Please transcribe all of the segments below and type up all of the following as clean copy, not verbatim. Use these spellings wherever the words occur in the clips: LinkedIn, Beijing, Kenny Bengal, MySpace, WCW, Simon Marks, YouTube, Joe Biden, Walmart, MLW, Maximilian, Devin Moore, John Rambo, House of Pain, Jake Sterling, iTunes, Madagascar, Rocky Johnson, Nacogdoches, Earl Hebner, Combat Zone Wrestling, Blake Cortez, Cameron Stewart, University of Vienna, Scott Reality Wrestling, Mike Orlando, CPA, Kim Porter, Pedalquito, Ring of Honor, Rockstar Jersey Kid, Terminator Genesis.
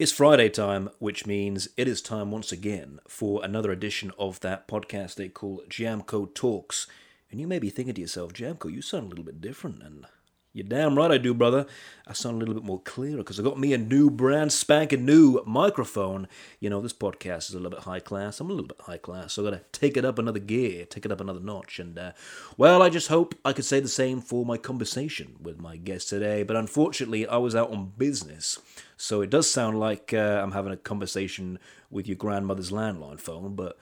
It's Friday time, which means it is time once again for another edition of that podcast they call Jamco Talks. And you may be thinking to yourself, Jamco, you sound a little bit different. And you're damn right I do, brother. I sound a little bit more clearer because I got me a new brand spanking new microphone. You know, this podcast is a little bit high class. I'm a little bit high class, so I got to take it up another gear, take it up another notch. And, well, I just hope I could say the same for my conversation with my guest today. But unfortunately, I was out on business. So it does sound like I'm having a conversation with your grandmother's landline phone, but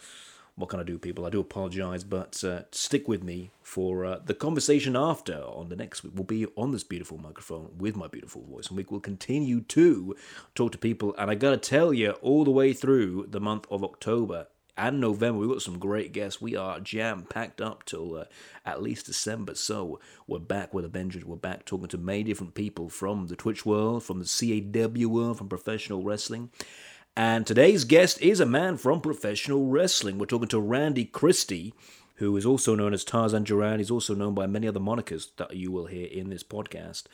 what can I do, people? I do apologize, but stick with me for the conversation after on the next week. We'll be on this beautiful microphone with my beautiful voice, and we will continue to talk to people. And I got to tell you, all the way through the month of October and November, we've got some great guests. We are jam-packed up till at least December. So we're back with a vengeance. We're back talking to many different people from the Twitch world, from the CAW world, from professional wrestling. And today's guest is a man from professional wrestling. We're talking to Randy Christie, who is also known as Tarzan Duran. He's also known by many other monikers that you will hear in this podcast.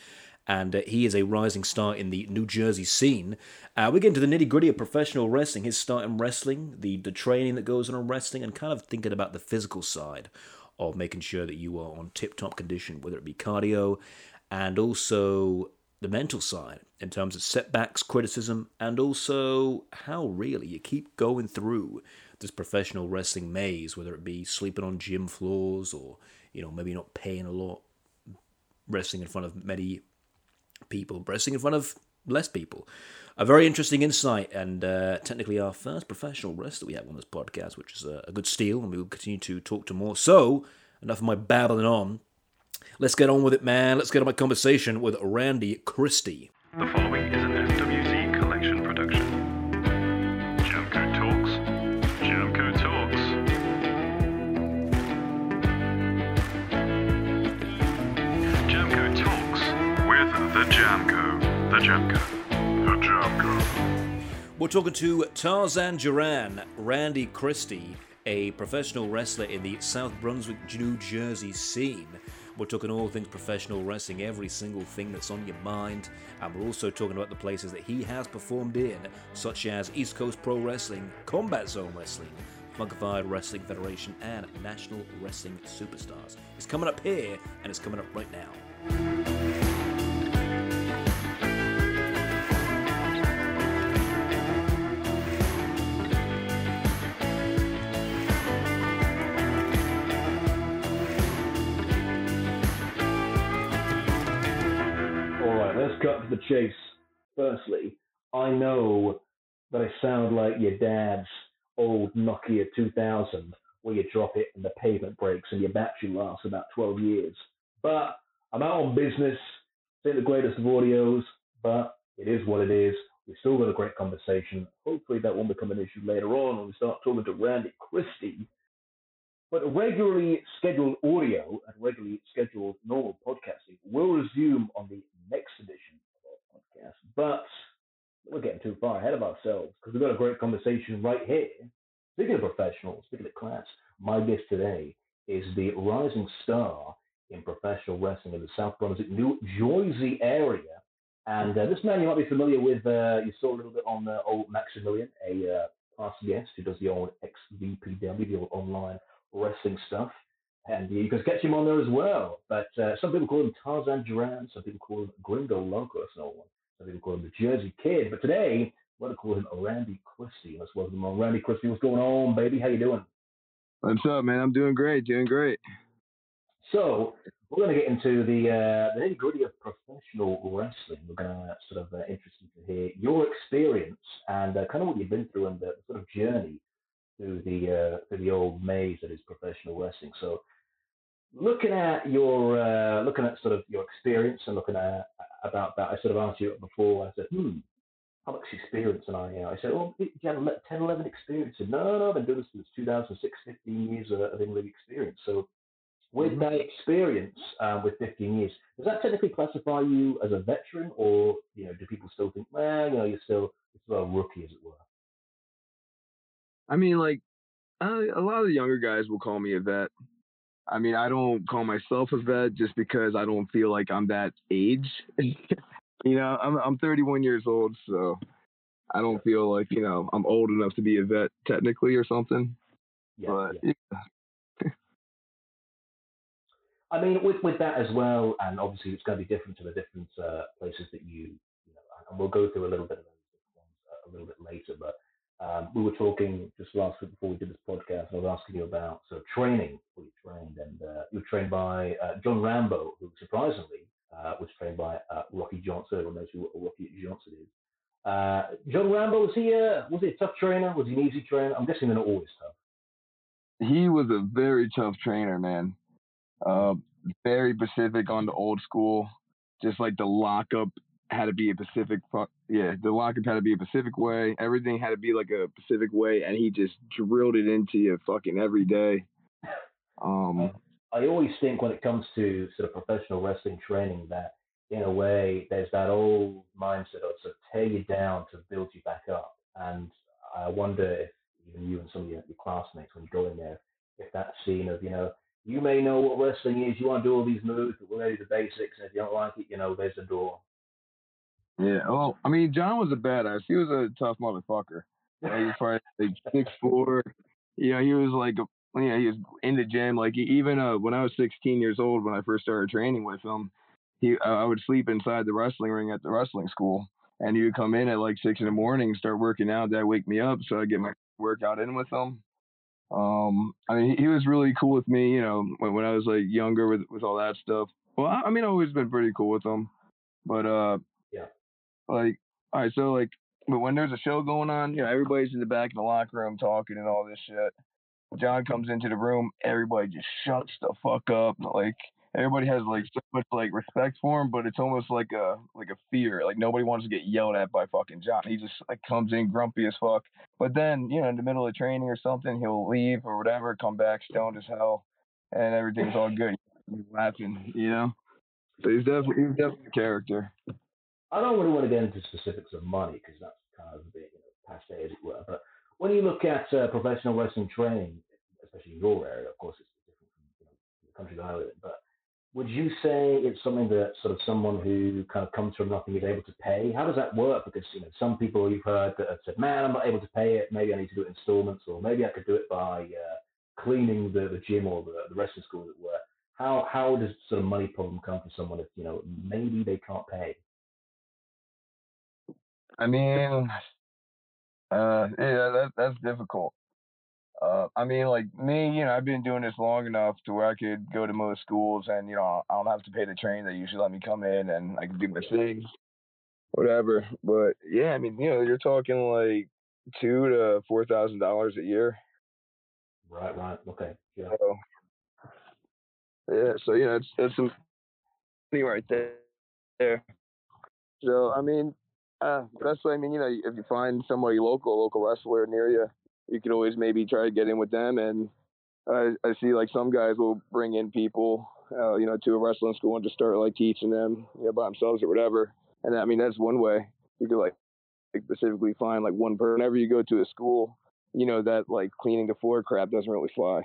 And he is a rising star in the New Jersey scene. We get into the nitty-gritty of professional wrestling, his start in wrestling, the training that goes on in wrestling, and kind of thinking about the physical side of making sure that you are on tip-top condition, whether it be cardio and also the mental side in terms of setbacks, criticism, and also how really you keep going through this professional wrestling maze, whether it be sleeping on gym floors or, you know, maybe not paying a lot, wrestling in front of many people, wrestling in front of less people. A very interesting insight, and technically our first professional wrestler we have on this podcast, which is a good steal, and we will continue to talk to more. So, enough of my babbling on. Let's get on with it, man. Let's get on my conversation with Randy Christie. The following is an SWC Collection production. Jamco Talks. Jamco Talks. Jamco Talks with the Jamco. The Jamco. The Jamco. We're talking to Tarzan Duran, Randy Christie, a professional wrestler in the South Brunswick, New Jersey scene. We're talking all things professional wrestling, every single thing that's on your mind. And we're also talking about the places that he has performed in, such as East Coast Pro Wrestling, Combat Zone Wrestling, Funktified Wrestling Federation, and National Wrestling Superstars. It's coming up here, and it's coming up right now. Cut to the chase. Firstly, I know that I sound like your dad's old Nokia 2000 where you drop it and the pavement breaks and your battery lasts about 12 years. But I'm out on business. It's not the greatest of audios, but it is what it is. We've still got a great conversation. Hopefully that won't become an issue later on when we start talking to Randy Christie. But a regularly scheduled audio and regularly scheduled normal podcasting will resume on the next edition of our podcast. But we're getting too far ahead of ourselves because we've got a great conversation right here. Speaking of professionals, speaking of class, my guest today is the rising star in professional wrestling in the South Brunswick, New Jersey area. And this man you might be familiar with, you saw a little bit on old Maximilian, a past guest who does the old XDPW, the old online wrestling stuff, and you can catch him on there as well. But some people call him Tarzan Duran, some people call him Gringo Lunko, that's an old one. Some people call him the Jersey Kid. But today, we're going to call him Randy Christie. Let's welcome him on. Randy Christie, what's going on, baby? How you doing? What's up, man? I'm doing great, doing great. So we're going to get into the nitty-gritty of professional wrestling. We're going to sort of interested to hear your experience and kind of what you've been through and the sort of journey through the old maze that is professional wrestling. So, looking at your sort of your experience and looking at about that, I sort of asked you before. I said, how much experience am I here? I said, oh, you have 10, 11 experience. I said, no, I've been doing this since 2006, 15 years of in-ring experience. So, with that experience, with 15 years, does that technically classify you as a veteran, or you know, do people still think, well, you know, you're still a rookie, as it were? I mean, like, a lot of the younger guys will call me a vet. I mean, I don't call myself a vet just because I don't feel like I'm that age. You know, I'm 31 years old, so I don't feel like, you know, I'm old enough to be a vet technically or something. Yeah, but yeah. I mean, with that as well, and obviously it's going to be different to the different places that you know, and we'll go through a little bit of those ones a little bit later, but we were talking just last week before we did this podcast, and I was asking you about sort of training, where you trained, and you were trained by John Rambo, who surprisingly was trained by Rocky Johnson. Everyone knows who Rocky Johnson is. John Rambo, was he a tough trainer? Was he an easy trainer? I'm guessing they're not always tough. He was a very tough trainer, man. Very Pacific on the old school, just like the lockup had to be a Pacific. Yeah, the lockup had to be a Pacific way. Everything had to be like a Pacific way, and he just drilled it into you fucking every day. I always think when it comes to sort of professional wrestling training that, in a way, there's that old mindset of sort of tear you down to build you back up. And I wonder if even you and some of your classmates, when you go in there, if that scene of, you know, you may know what wrestling is, you want to do all these moves, but we're ready to basics, and if you don't like it, you know, there's the door. Yeah, well, I mean, John was a badass. He was a tough motherfucker. Like, he was probably like 6'4". You know, he was like, he was in the gym. Like, even when I was 16 years old, when I first started training with him, I would sleep inside the wrestling ring at the wrestling school, and he would come in at like 6 in the morning and start working out. That'd wake me up, so I'd get my workout in with him. I mean, he was really cool with me, you know, when I was like younger with all that stuff. Well, I mean, I've always been pretty cool with him, but yeah. Like, all right, so like, but when there's a show going on, you know, everybody's in the back of the locker room talking and all this shit. John comes into the room, everybody just shuts the fuck up, like. Everybody has like so much like respect for him, but it's almost like a fear. Like nobody wants to get yelled at by fucking John. He just like comes in grumpy as fuck. But then, you know, in the middle of training or something, he'll leave or whatever, come back stoned as hell, and everything's all good. He's laughing, you know. So he's definitely a character. I don't really want to get into specifics of money because that's kind of a bit, you know, passe, as it were. But when you look at professional wrestling training, especially in your area, of course, it's different from, you know, the country that I live in, but would you say it's something that sort of someone who kind of comes from nothing is able to pay? How does that work? Because, you know, some people you've heard that have said, man, I'm not able to pay it. Maybe I need to do it in installments, or maybe I could do it by cleaning the gym or the wrestling school, as it were. How does sort of money problem come for someone if, you know, maybe they can't pay? I mean, that's difficult. I mean, like me, you know, I've been doing this long enough to where I could go to most schools and, you know, I don't have to pay the train. They usually let me come in and I can do my thing, whatever. But yeah, I mean, you know, you're talking like $2,000 to $4,000 a year. Right. Okay. Yeah. So yeah, that's some money right there. So I mean, you know, if you find somebody local wrestler near you, you can always maybe try to get in with them. And I see like some guys will bring in people, you know, to a wrestling school and just start like teaching them, you know, by themselves or whatever. And I mean, that's one way you could like specifically find like one person. Whenever you go to a school, you know, that like cleaning the floor crap doesn't really fly.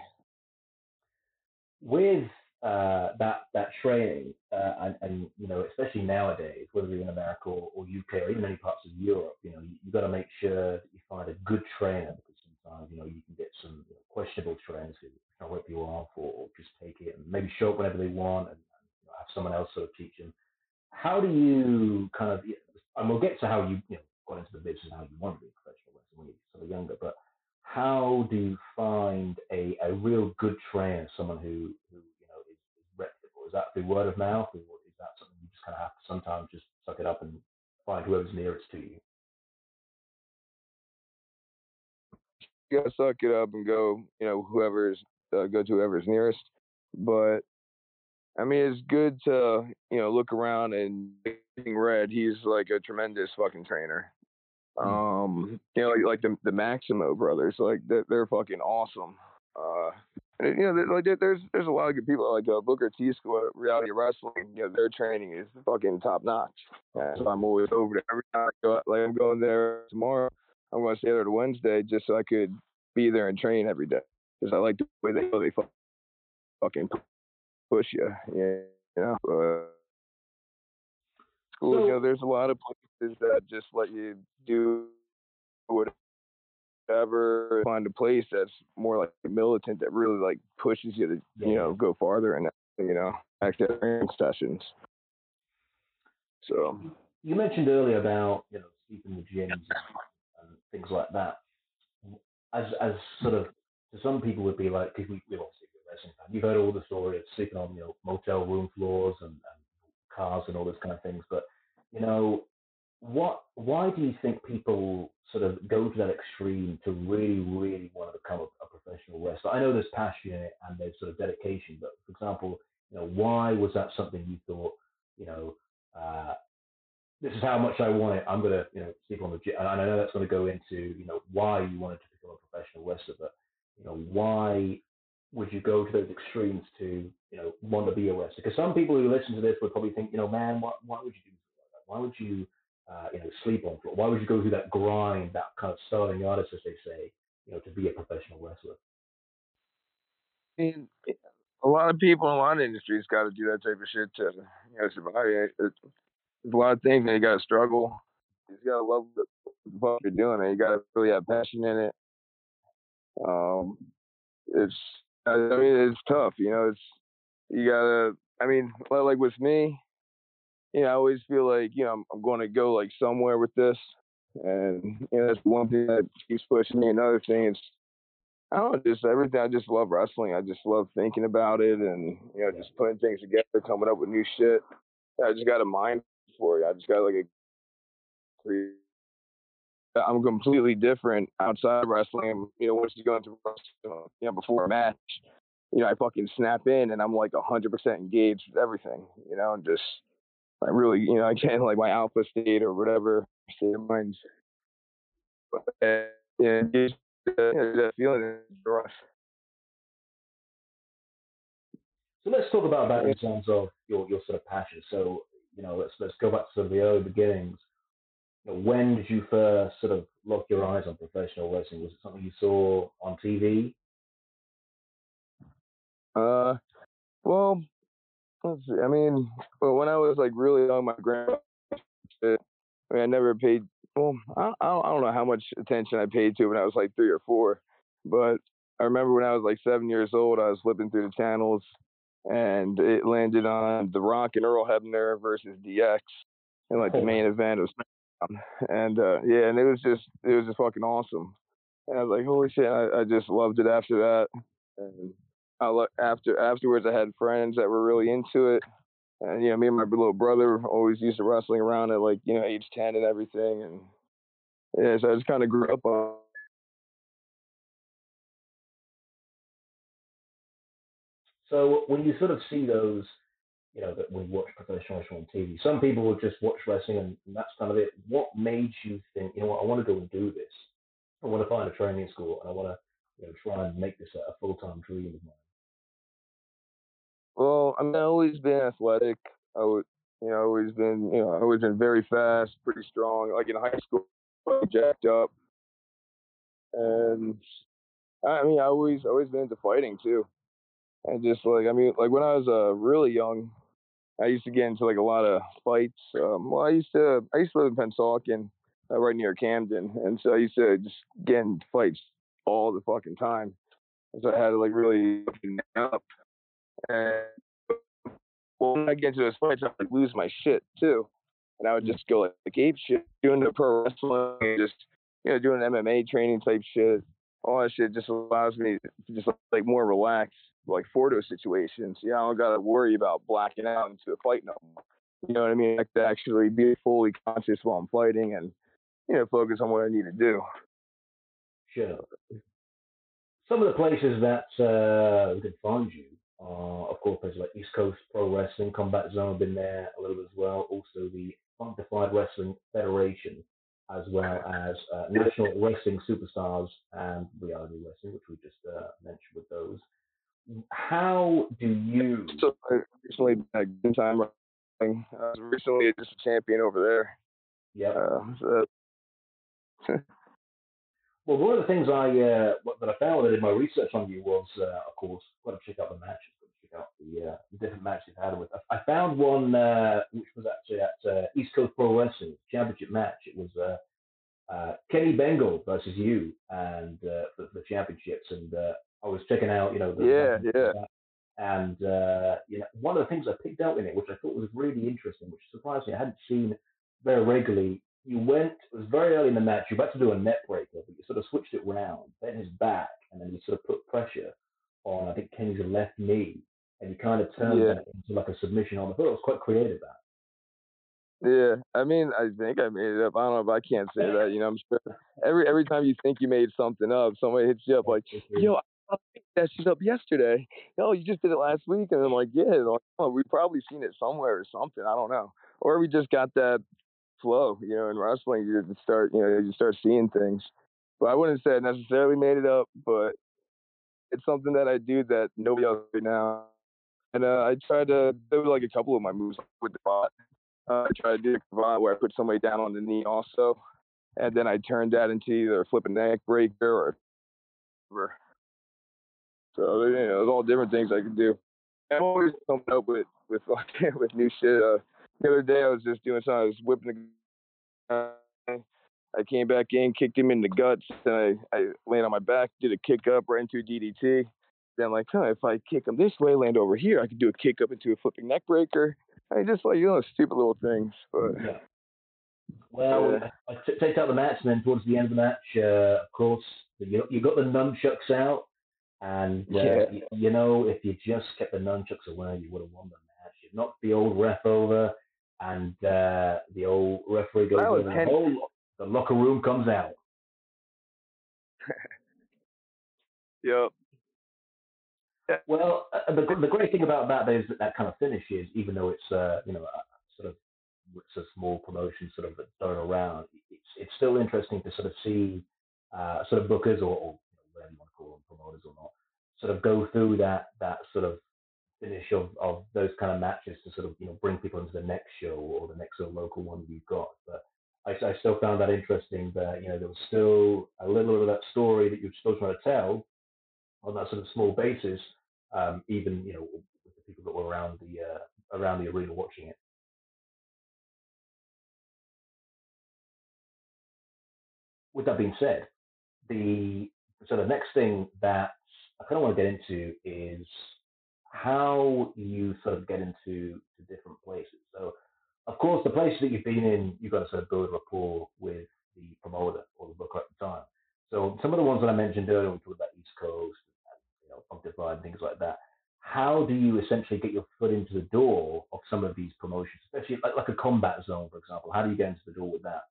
With that training and, you know, especially nowadays, whether you're in America or UK or even many parts of Europe, you know, you've got to make sure that you find a good trainer. You know, you can get some questionable trainers who can whip you off or just take it and maybe show up whenever they want and you know, have someone else sort of teach them. How do you kind of, and we'll get to how you know, got into the business and how you want to be a professional wrestler when you're sort of younger, but how do you find a real good trainer, someone who you know, is reputable? Is that through word of mouth, or is that something you just kind of have to sometimes just suck it up and find whoever's nearest to you? You gotta suck it up and go, you know, whoever's nearest. But I mean, it's good to, you know, look around and being red. He's like a tremendous fucking trainer. You know, like the Maximo brothers, like they're fucking awesome. And, you know, like there's a lot of good people like Booker T, Scott Reality Wrestling. You know, their training is fucking top notch. So I'm always over there every time I go. Like I'm going there tomorrow. I'm going to stay there to Wednesday just so I could be there and train every day because I like the way they fucking push you. Yeah. School, you know, there's a lot of places that just let you do whatever, find a place that's more like militant, that really like pushes you to, you know, go farther and, you know, act at training sessions. So you mentioned earlier about, you know, sleeping in the gyms and things like that. As sort of, to some people would be like, because we obviously get wrestling fans. You've heard all the story of sleeping on, you know, motel room floors and cars and all those kind of things. But, you know, why do you think people sort of go to that extreme to really, really want to become a professional wrestler? I know there's passion in it and there's sort of dedication, but for example, you know, why was that something you thought, you know, this is how much I want it, I'm going to, you know, sleep on the gym? And I know that's going to go into, you know, why you wanted to become a professional wrestler, but, you know, why would you go to those extremes to, you know, want to be a wrestler? Because some people who listen to this would probably think, you know, man, why would you do that? Why would you, you know, sleep on floor? Why would you go through that grind, that kind of starving artist, as they say, you know, to be a professional wrestler? I mean, a lot of people in a lot of industries got to do that type of shit to, you know, survive. There's a lot of things that you got to struggle. You just got to love the fuck you're doing, and you got to really have passion in it. It's tough, you know. Like with me, you know, I always feel like, you know, I'm going to go like somewhere with this, and you know, that's one thing that keeps pushing me. Another thing is, I don't know, just everything. I just love wrestling. I just love thinking about it, and you know, just putting things together, coming up with new shit. I just got a mind for it. I just got like I'm completely different outside of wrestling. You know, once you go into wrestling, you know, before a match, you know, I fucking snap in and I'm like 100% engaged with everything, you know, and just, I really, you know, I can't like my alpha state or whatever state of mind. But yeah, you know, that feeling is rough. So let's talk about that in terms of your sort of passion. So, you know, let's go back to sort of the early beginnings. When did you first sort of lock your eyes on professional wrestling? Was it something you saw on TV? Well, let's see. I mean, when I was like really young, my grandma, I never paid. Well, I don't know how much attention I paid to when I was like 3 or 4, but I remember when I was like 7 years old, I was flipping through the channels, and it landed on The Rock and Earl Hebner versus DX, and like the main event was. And yeah, and it was just fucking awesome. And I was like, holy shit! I just loved it after that. And afterwards, I had friends that were really into it. And you know, me and my little brother always used to wrestling around at like, you know, age 10 and everything. And yeah, so I just kind of grew up on. So when you sort of see those, you know, that we watch professional wrestling on TV. Some people would just watch wrestling and that's kind of it. What made you think, you know what, I want to go and do this. I want to find a training school and I want to, you know, try and make this a full-time dream of mine. Well, I mean, I've always been athletic. I've always been very fast, pretty strong. Like in high school, I jacked up. And I mean, I always been into fighting too. And just like, I mean, like when I was really young, I used to get into like a lot of fights. Well, I used to live in Pennsauken, right near Camden, and so I used to just get in fights all the fucking time. And so I had to like really open up. And well, when I get into those fights, I would lose my shit too, and I would just go like ape shit, doing the pro wrestling, and just, you know, doing MMA training type shit. All that shit just allows me to just like more relaxed, like Fordo situations. Yeah, I don't gotta worry about blacking out into a fight no more. You know what I mean? I could actually be fully conscious while I'm fighting and, you know, focus on what I need to do. Sure. Some of the places that we could find you are, of course, places like East Coast Pro Wrestling, Combat Zone have been there a little bit as well. Also the Funktified Wrestling Federation, as well as National Wrestling Superstars and Reality Wrestling, which we just mentioned with those. How do you? So I recently been time wrestling. I was recently just a champion over there. Yeah. Well, one of the things that I found in my research on you was, of course, got to check out the matches, got to check out the different matches you've had with. I found one which was actually at East Coast Pro Wrestling Championship match. It was Kenny Bengal versus you and for the championships, and I was checking out, you know, and you know, one of the things I picked out in it, which I thought was really interesting, which surprised me, I hadn't seen very regularly. You went, it was very early in the match, you were about to do a net breaker, but you sort of switched it round, bent his back, and then you sort of put pressure on, I think, Kenny's left knee, and you kind of turned that into like a submission on the hook. It was quite creative, that. Yeah, I mean, I think I made it up. I don't know if I can't say that. You know, I'm sure every time you think you made something up, somebody hits you up like, yo, I made that shit up yesterday. No, you just did it last week. And I'm like, yeah, like, oh, we've probably seen it somewhere or something. I don't know. Or we just got that flow, you know, in wrestling. You start, you know, you start seeing things. But I wouldn't say I necessarily made it up, but it's something that I do that nobody else does right now. And I tried to do like a couple of my moves with the bot. I tried to do a Kavat where I put somebody down on the knee also, and then I turned that into either a flipping neck breaker or whatever. So, you know, there's all different things I could do. I'm always coming up with new shit. The other day I was just doing something. I was whipping the guy. I came back in, kicked him in the guts, and I landed on my back, did a kick up right into a DDT. Then I'm like, if I kick him this way, land over here, I could do a kick up into a flipping neck breaker. I mean, just like, you know, stupid little things. But yeah. Well, I take out the match, and then towards the end of the match, of course, you got the nunchucks out, and you know, if you just kept the nunchucks away, you would have won the match. You knocked the old ref over, and the old referee goes over, and the locker room comes out. Yep. Well, the great thing about that is that kind of finish is, even though it's you know, sort of, it's a small promotion sort of thrown around, it's still interesting to sort of see sort of bookers or you know, whatever you want to call them, promoters or not, sort of go through that sort of finish of those kind of matches to sort of, you know, bring people into the next show or the next sort of local one you've got. But I still found that interesting that, you know, there was still a little bit of that story that you're still trying to tell on that sort of small basis. Even, you know, with the people that were around the arena watching it. With that being said, the next thing that I kind of want to get into is how you sort of get into different places. So, of course, the place that you've been in, you've got to sort of build rapport with the promoter or the booker at the time. So, some of the ones that I mentioned earlier, we talked about East Coast, Funktified and things like that. How do you essentially get your foot into the door of some of these promotions, especially like a Combat Zone, for example? How do you get into the door with that?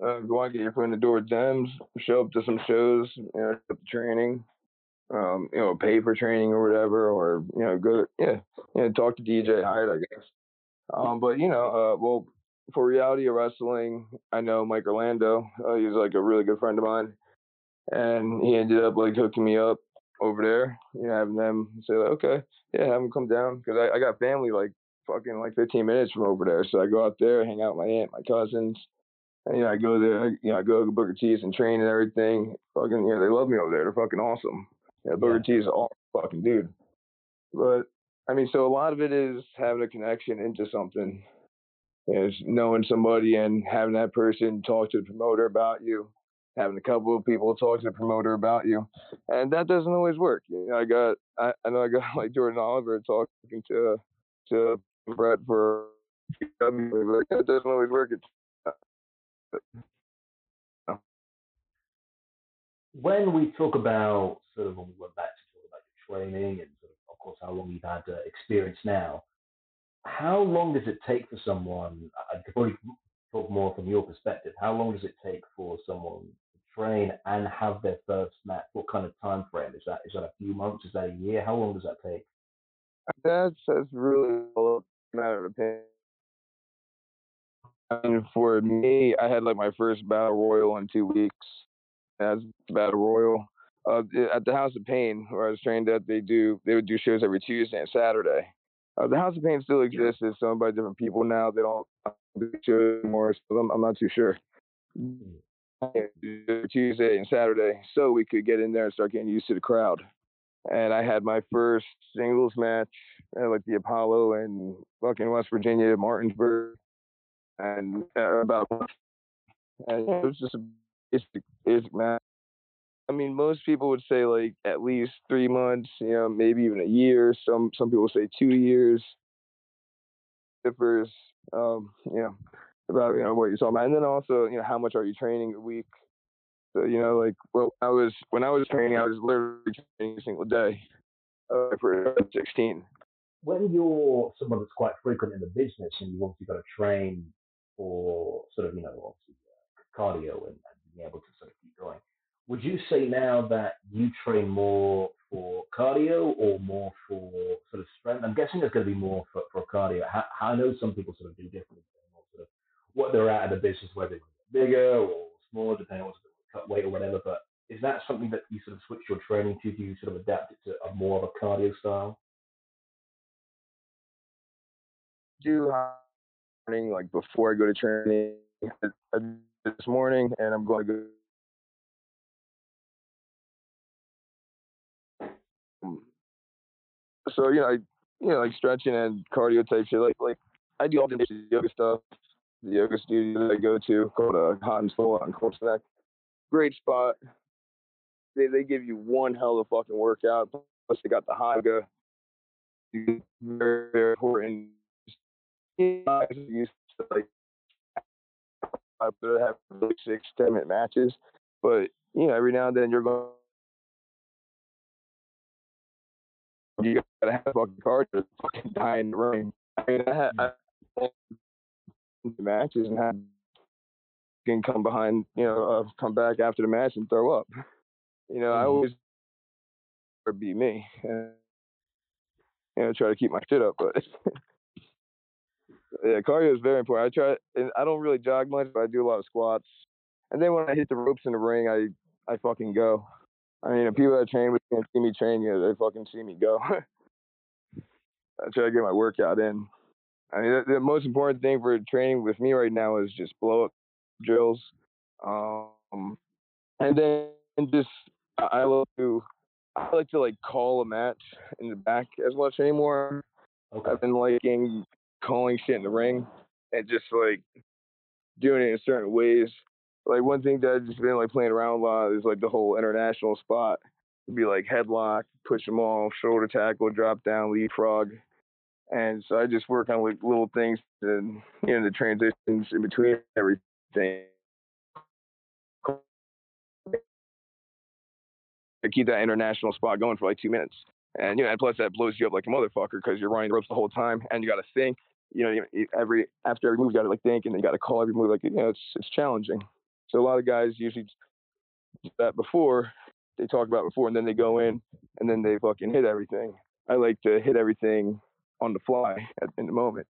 If you want to get your foot in the door with them, show up to some shows, you know, training, you know, pay for training or whatever, or, you know, go, you know, talk to DJ Hyde, I guess. But, you know, well, for Reality Wrestling, I know Mike Orlando. He was like a really good friend of mine. And he ended up like hooking me up over there, you know, having them say like, okay, yeah, have them come down, because I got family like fucking like 15 minutes from over there, so I go out there, hang out with my aunt, my cousins, and you know, I go there, you know, I go to Booker T's and train and everything. Fucking, you know, they love me over there. They're fucking awesome. Yeah, Booker T's an awesome fucking dude. But I mean, so a lot of it is having a connection into something, you know, knowing somebody and having that person talk to the promoter about you. Having a couple of people talk to the promoter about you, and that doesn't always work. You know, I know I got like Jordan Oliver talking to Bret for WWE. That doesn't always work. When we talk about sort of, when we went back to talk about your training and sort of course how long you've had experience now, how long does it take for someone? I could probably talk more from your perspective. How long does it take for someone to train and have their first match? What kind of time frame is that? Is that a few months? Is that a year? How long does that take? That's really a matter of opinion. And for me, I had like my first battle royal in 2 weeks. That's battle royal at the House of Pain, where I was trained at. They would do shows every Tuesday and Saturday. The House of Pain still exists. It's owned by different people now. They don't do shows anymore, so I'm not too sure. Tuesday and Saturday, so we could get in there and start getting used to the crowd. And I had my first singles match at like the Apollo in fucking West Virginia, Martinsburg, and about And it was just a basic match. I mean, most people would say like at least 3 months, you know, maybe even a year. Some people say 2 years. Differs, you know, about, you know, what you're talking about. And then also, you know, how much are you training a week? So, you know, like, well, when I was training, I was literally training every single day for 16. When you're someone that's quite frequent in the business and you've obviously got to train for sort of, you know, obviously cardio and being able to sort of keep going, would you say now that you train more for cardio or more for sort of strength? I'm guessing it's going to be more for cardio. I know some people sort of do differently, sort of what they're at in the business, whether it's bigger or smaller, depending on cut weight or whatever. But is that something that you sort of switch your training to? Do you sort of adapt it to a more of a cardio style? Do morning, like before I go to training this morning, and I'm going to go. So, you know, like stretching and cardio type shit. Like I do all the yoga stuff. The yoga studio that I go to called Hot and Soul on Colts Neck. Great spot. They give you one hell of a fucking workout. Plus they got the Haga. Very, very important. I used to like I would have like 6-10 minute matches, but you know, every now and then you're going. You gotta have fucking cardio, fucking die in the ring. I mean, I had the matches and have can come behind, you know, come back after the match and throw up. You know, I always or be me, and, you know, try to keep my shit up. But yeah, cardio is very important. I don't really jog much, but I do a lot of squats. And then when I hit the ropes in the ring, I fucking go. I mean, the people that train with me and see me train, you know, they fucking see me go. I try to get my workout in. I mean, the most important thing for training with me right now is just blow-up drills. And then just, I like to, like, call a match in the back as much anymore. Okay. I've been liking calling shit in the ring and just, like, doing it in certain ways. Like, one thing that I've just been, like, playing around a lot is, like, the whole international spot. It'd be, like, headlock, push them off, shoulder tackle, drop down, leapfrog. And so I just work on, like, little things and, you know, the transitions in between everything. I keep that international spot going for, like, 2 minutes. And, you know, and plus that blows you up like a motherfucker because you're running the ropes the whole time and you got to think. You know, after every move, you got to, like, think and then you got to call every move. Like, you know, it's challenging. So a lot of guys usually do that before, they talk about before, and then they go in, and then they fucking hit everything. I like to hit everything on the fly in the moment.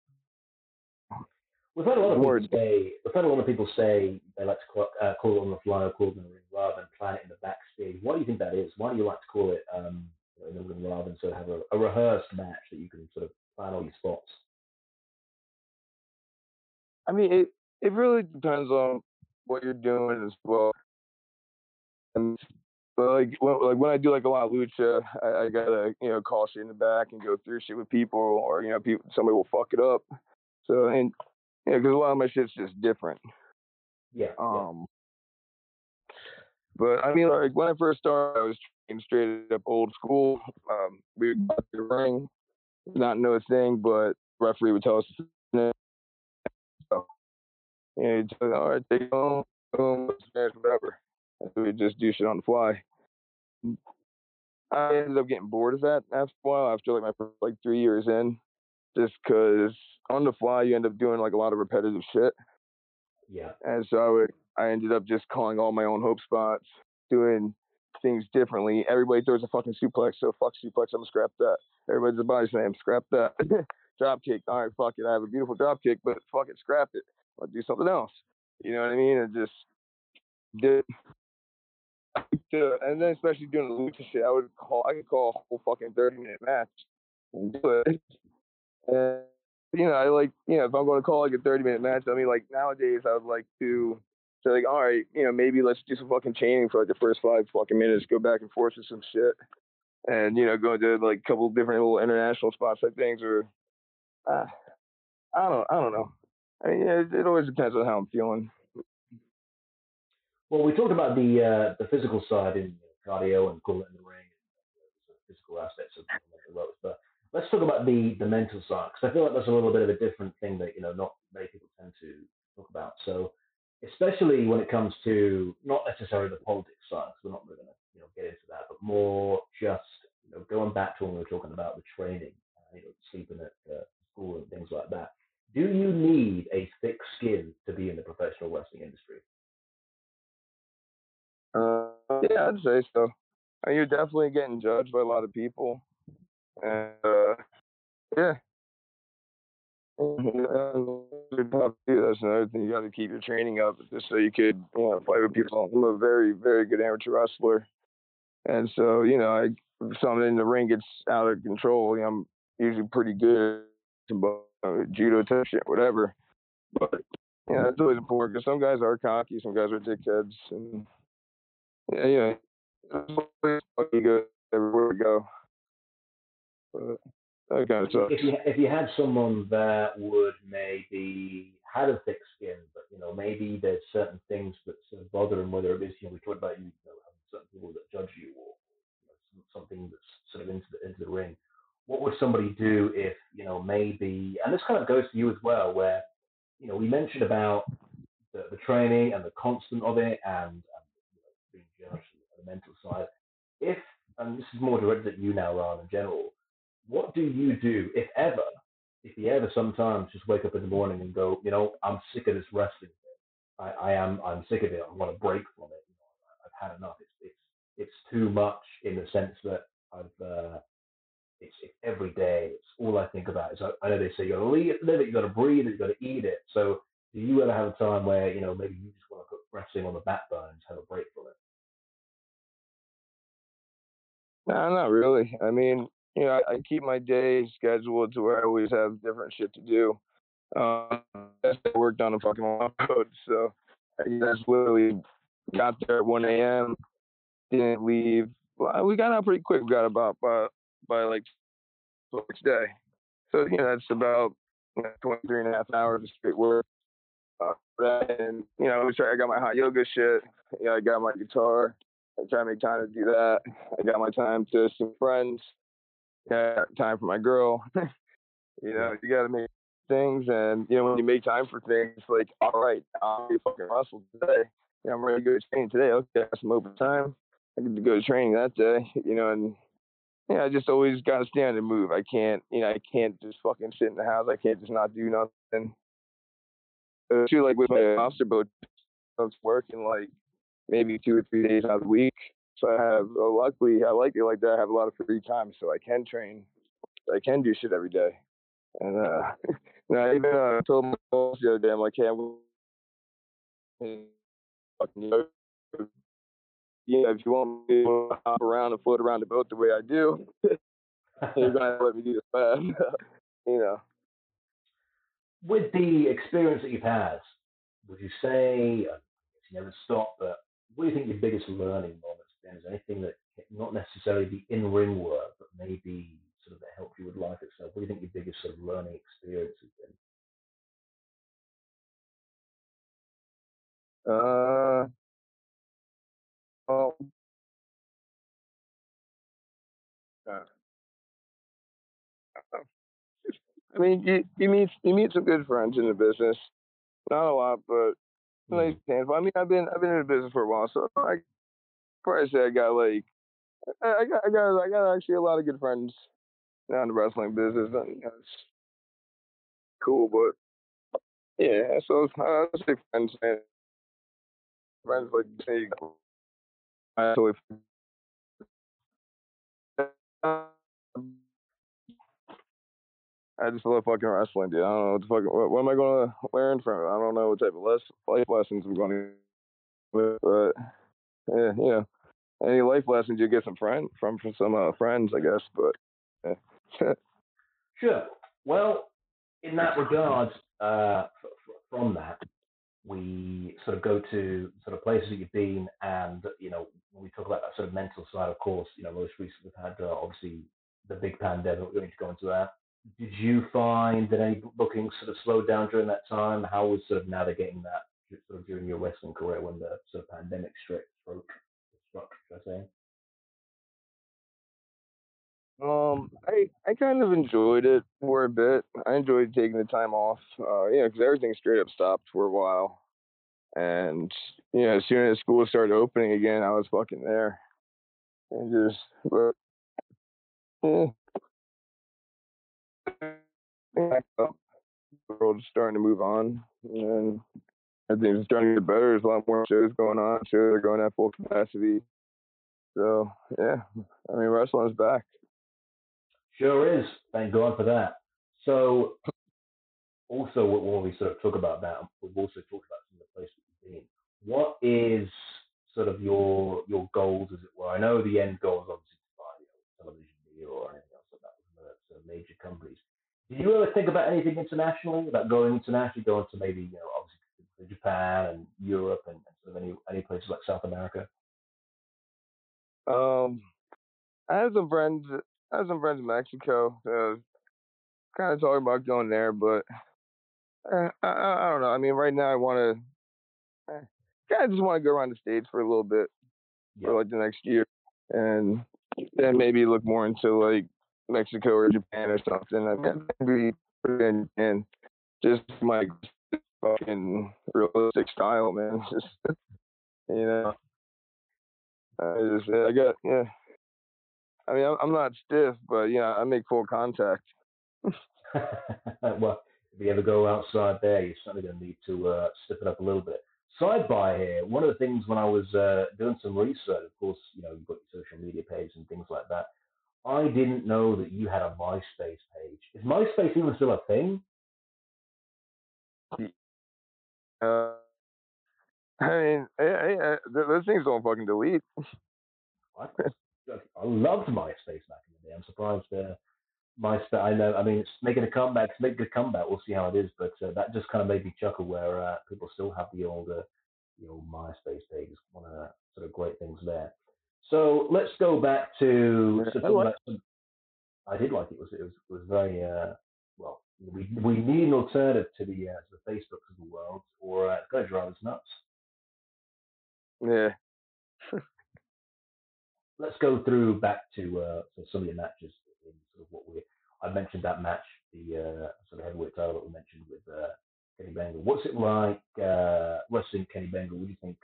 We've had a lot of people say they like to call it on the fly or call it in the ring rather than plan it in the backstage. Why do you think that is? Why do you like to call it in the ring rather than sort of have a rehearsed match that you can sort of plan all your spots? I mean, it really depends on what you're doing as well. And but like when I do like a lot of lucha, I gotta, you know, call shit in the back and go through shit with people, or, you know, somebody will fuck it up. So, and yeah, you know, because a lot of my shit's just different. Yeah. But I mean, like when I first started, I was training straight up old school. We would go to the ring, not know a thing, but referee would tell us. You know, all right, take home, boom, whatever. We just do shit on the fly. I ended up getting bored of that after a while, after like my first, like 3 years in, just because on the fly you end up doing like a lot of repetitive shit. Yeah. And so I ended up just calling all my own hope spots, doing things differently. Everybody throws a fucking suplex, so fuck suplex, I'm gonna scrap that. Everybody's a body slam, scrap that. Drop kick, all right, fuck it, I have a beautiful drop kick, but fuck it, scrap it. I'll do something else. You know what I mean? And just did. And then especially doing the lucha shit, I could call a whole fucking 30-minute match and do it. And, you know, I like, you know, if I'm going to call like a 30-minute match, I mean, like nowadays I would like to say, like, all right, you know, maybe let's do some fucking chaining for like the first 5 fucking minutes, go back and forth with some shit. And, you know, go to like a couple different little international spots like things, or I don't know. I mean, it always depends on how I'm feeling. Well, we talked about the physical side in cardio and pulling in the ring, and the physical aspects of the ropes, but let's talk about the mental side, because I feel like that's a little bit of a different thing that, you know, not many people tend to talk about. So, especially when it comes to not necessarily the politics side, because we're not really going to, you know, get into that, but more just, you know, going back to when we were talking about the training, you know, sleeping at school and things like that. Do you need a thick skin to be in the professional wrestling industry? Yeah, I'd say so. You're definitely getting judged by a lot of people. And, yeah. That's another thing. You got to keep your training up just so you could, you know, play with people. I'm a very, very good amateur wrestler. And so, you know, if something in the ring gets out of control, you know, I'm usually pretty good at judo, touch shit, whatever. But, you know, it's always important because some guys are cocky, some guys are dickheads. And, yeah, yeah. It's always fucking good everywhere we go. But that kind of sucks. If you had someone that would maybe had a thick skin, but, you know, maybe there's certain things that sort of bother him, whether it is, you know, we talked about, you know, certain people that judge you or, you know, something that's sort of into the ring. What would somebody do if, you know, maybe, and this kind of goes to you as well, where, you know, we mentioned about the training and the constant of it and you know, being generous on the mental side. If, and this is more directed at you now rather than general, what do you do, if you ever sometimes just wake up in the morning and go, you know, I'm sick of this wrestling thing. I'm sick of it. I want to break from it. You know, I've had enough. It's too much in the sense that I've, it's every day. It's all I think about. I know they say you got to live it, you got to breathe it, you got to eat it. So do you ever have a time where, you know, maybe you just want to put wrestling on the back burner and just have a break from it? No, not really. I mean, you know, I keep my day scheduled to where I always have different shit to do. I worked on a fucking long road, so I just literally got there at 1 a.m. Didn't leave. Well, we got out pretty quick. We got about by like the next day. So, you know, that's about 23 and a half hours of straight work. And, you know, I got my hot yoga shit. You know, I got my guitar. I try to make time to do that. I got my time to some friends. Time for my girl. You know, you got to make things, and you know, when you make time for things, it's like, all right, I'll be fucking Russell today. You know, I'm ready to go to training today. Okay, I have some open time. I get to go to training that day. You know, and yeah, I just always got to stay on the move. I can't, you know, I can't just fucking sit in the house. I can't just not do nothing. Too, like with my lobster boat, I was working like maybe 2 or 3 days out of the week. So I have, luckily, I like it like that. I have a lot of free time, so I can train. I can do shit every day. And I even told my boss the other day, I'm like, hey, you know, if you want me to hop around and float around the boat the way I do, you're going to have to let me do this fast. You know. With the experience that you've had, would you say, you never stop, but what do you think your biggest learning moment? Is there anything that, not necessarily the in-ring work, but maybe sort of that helped you with life itself? What do you think your biggest sort of learning experience has been? I mean, you meet some good friends in the business. Not a lot, but nice. I mean, I've been in the business for a while, so I got actually a lot of good friends now in the wrestling business. And that's cool, but yeah. So I say friends like me. I totally. I just love fucking wrestling, dude. I don't know what am I going to learn from it? I don't know what type of life lessons I'm going to get, but. Yeah, you know, any life lessons you get from some friends, I guess. But yeah. Sure. Well, in that regard, from that, we sort of go to sort of places that you've been, and you know, when we talk about that sort of mental side, of course, you know, most recently we've had obviously the big pandemic. We're going to go into that. Did you find that any bookings sort of slowed down during that time? How was sort of navigating that sort of during your wrestling career when the sort of pandemic struck, should I say? I kind of enjoyed it for a bit. I enjoyed taking the time off, because everything straight up stopped for a while. And, as soon as school started opening again, I was fucking there. And the world's starting to move on. And everything's starting to get better. There's a lot more shows going on. Shows are going at full capacity. So, wrestling is back. Sure is. Thank God for that. So, also, when we sort of talk about that, we've also talked about some of the places you've been. What is sort of your goals, as it were? I know the end goal is obviously to buy television media or anything else like that from sort of major companies. Did you ever think about anything internationally, about going internationally, going to maybe, obviously Japan and Europe and sort of any places like South America? I have some friends in Mexico. Kind of talking about going there, but I don't know. I mean, right now I just want to go around the States for a little bit for like the next year, and then maybe look more into like Mexico or Japan or something. I mean, maybe and just my fucking realistic style, man. Just I mean, I'm not stiff, but, I make full contact. Well, if you ever go outside there, you're certainly going to need to stiff it up a little bit. Sidebar here, one of the things when I was doing some research, of course, you've got your social media page and things like that. I didn't know that you had a MySpace page. Is MySpace even still a thing? Those things don't fucking delete. What? I loved MySpace back in the day. I'm surprised MySpace. I know. I mean, it's making a comeback. It's making a comeback. We'll see how it is. But that just kind of made me chuckle. Where people still have the old MySpace page. It's one of the sort of great things there. So let's go back to. I did like it. It was very well. We need an alternative to the Facebooks of the world, or it's going to drive us nuts. Yeah. Let's go through back to some of your matches. In sort of I mentioned that match, the sort of heavyweight title that we mentioned with Kenny Bengal. What's it like wrestling Kenny Bengal? What do you think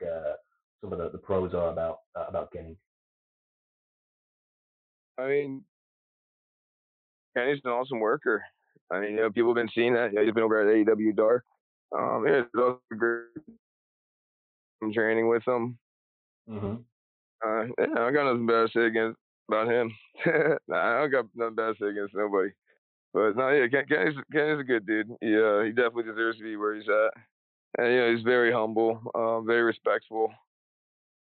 some of the pros are about Kenny? I mean, Kenny's an awesome worker. I mean, people have been seeing that. He's been over at AEW Dark. It's also great training with him. Mm-hmm. I got nothing bad to say about him. I don't got nothing bad to say against nobody. But no, Kenny's a good dude. He definitely deserves to be where he's at. And he's very humble, very respectful.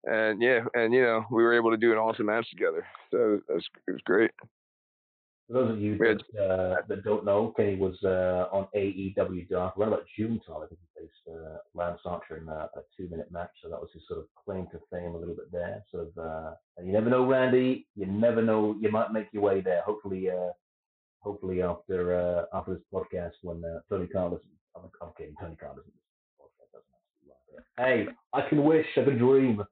And we were able to do an awesome match together. So it was great. For those of you that don't know, Kenny was on AEW Dark around about June time. I think he faced Lance Archer in a 2-minute match, so that was his sort of claim to fame a little bit there. Sort of, and you never know, Randy. You never know. You might make your way there. Hopefully after this podcast, when Tony Khan listens. I'm kidding. Tony Khan doesn't listen to this podcast. Hey, I can wish. I can dream.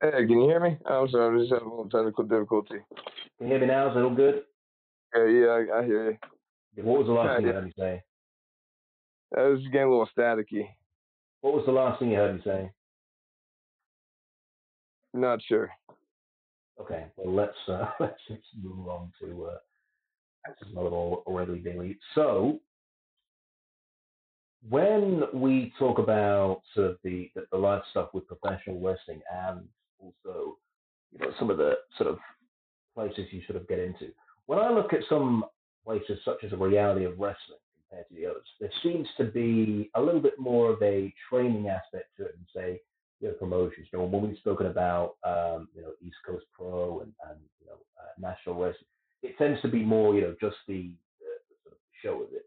Hey, can you hear me? I'm sorry, I just had a little technical difficulty. Can you hear me now? Is it all good? I hear you. Yeah, what was the last thing you heard me say? I was just getting a little staticky. What was the last thing you heard me say? Not sure. Okay, well, let's just move on to some other already daily. So, when we talk about sort of the live stuff with professional wrestling and also some of the sort of places you sort of get into. When I look at some places such as a Reality of Wrestling compared to the others, there seems to be a little bit more of a training aspect to it than say promotions. When we've spoken about East Coast Pro and National Wrestling, it tends to be more just the sort of show of it.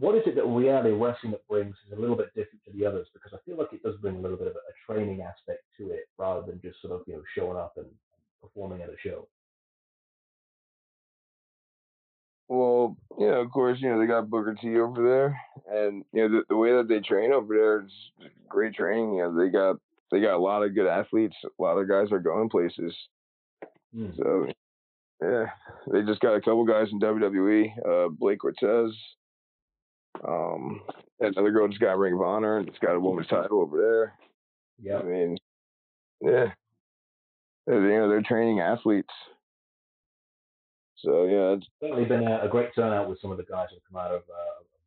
What is it that Reality Wrestling that brings is a little bit different to the others? Because I feel like it does bring a little bit of a training aspect to it rather than just sort of, showing up and performing at a show. Well, Yeah, of course, you know, they got Booker T over there, and, you know, the way that they train over there is great training. You know, they got a lot of good athletes. A lot of guys are going places. Mm. So, yeah, they just got a couple guys in WWE, Blake Cortez. Another girl just got Ring of Honor and just got a woman's title over there. Yeah. I mean, yeah. You know, they're training athletes. So, yeah. It's certainly been a great turnout with some of the guys who have come out of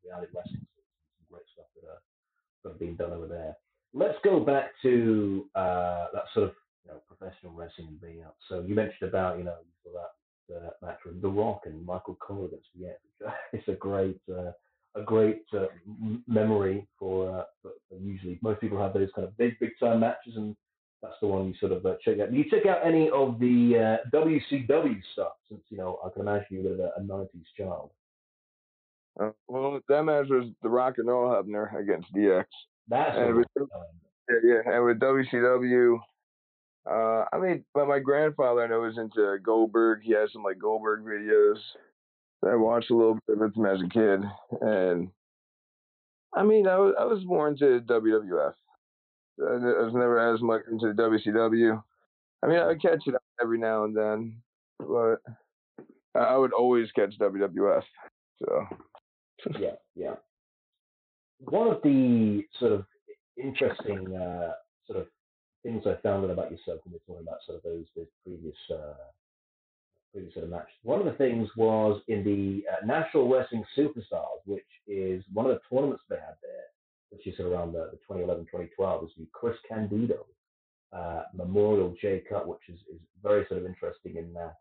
Reality Wrestling. Some great stuff that being done over there. Let's go back to that sort of, you know, professional wrestling and being out. So you mentioned about, you know, that match with The Rock and Michael Cole against DX. It's a great memory for usually most people have those kind of big time matches, and that's the one you sort of check out. Do you check out any of the WCW stuff, since, you know, I can imagine you were a 90s child? Well, that match was The Rock and Earl Hebner against DX. That's and with WCW, I mean, my grandfather, I know, was into Goldberg. He has some like Goldberg videos. I watched a little bit of him as a kid, and I mean, I was more into WWF. I was never as much into WCW. I mean, I would catch it every now and then, but I would always catch WWF. So yeah. One of the sort of interesting sort of things I found out about yourself when you're talking about sort of those previous sort of matches. One of the things was in the National Wrestling Superstars, which is one of the tournaments they had there, which is around the 2011-2012, is the Chris Candido Memorial J Cup, which is very sort of interesting in that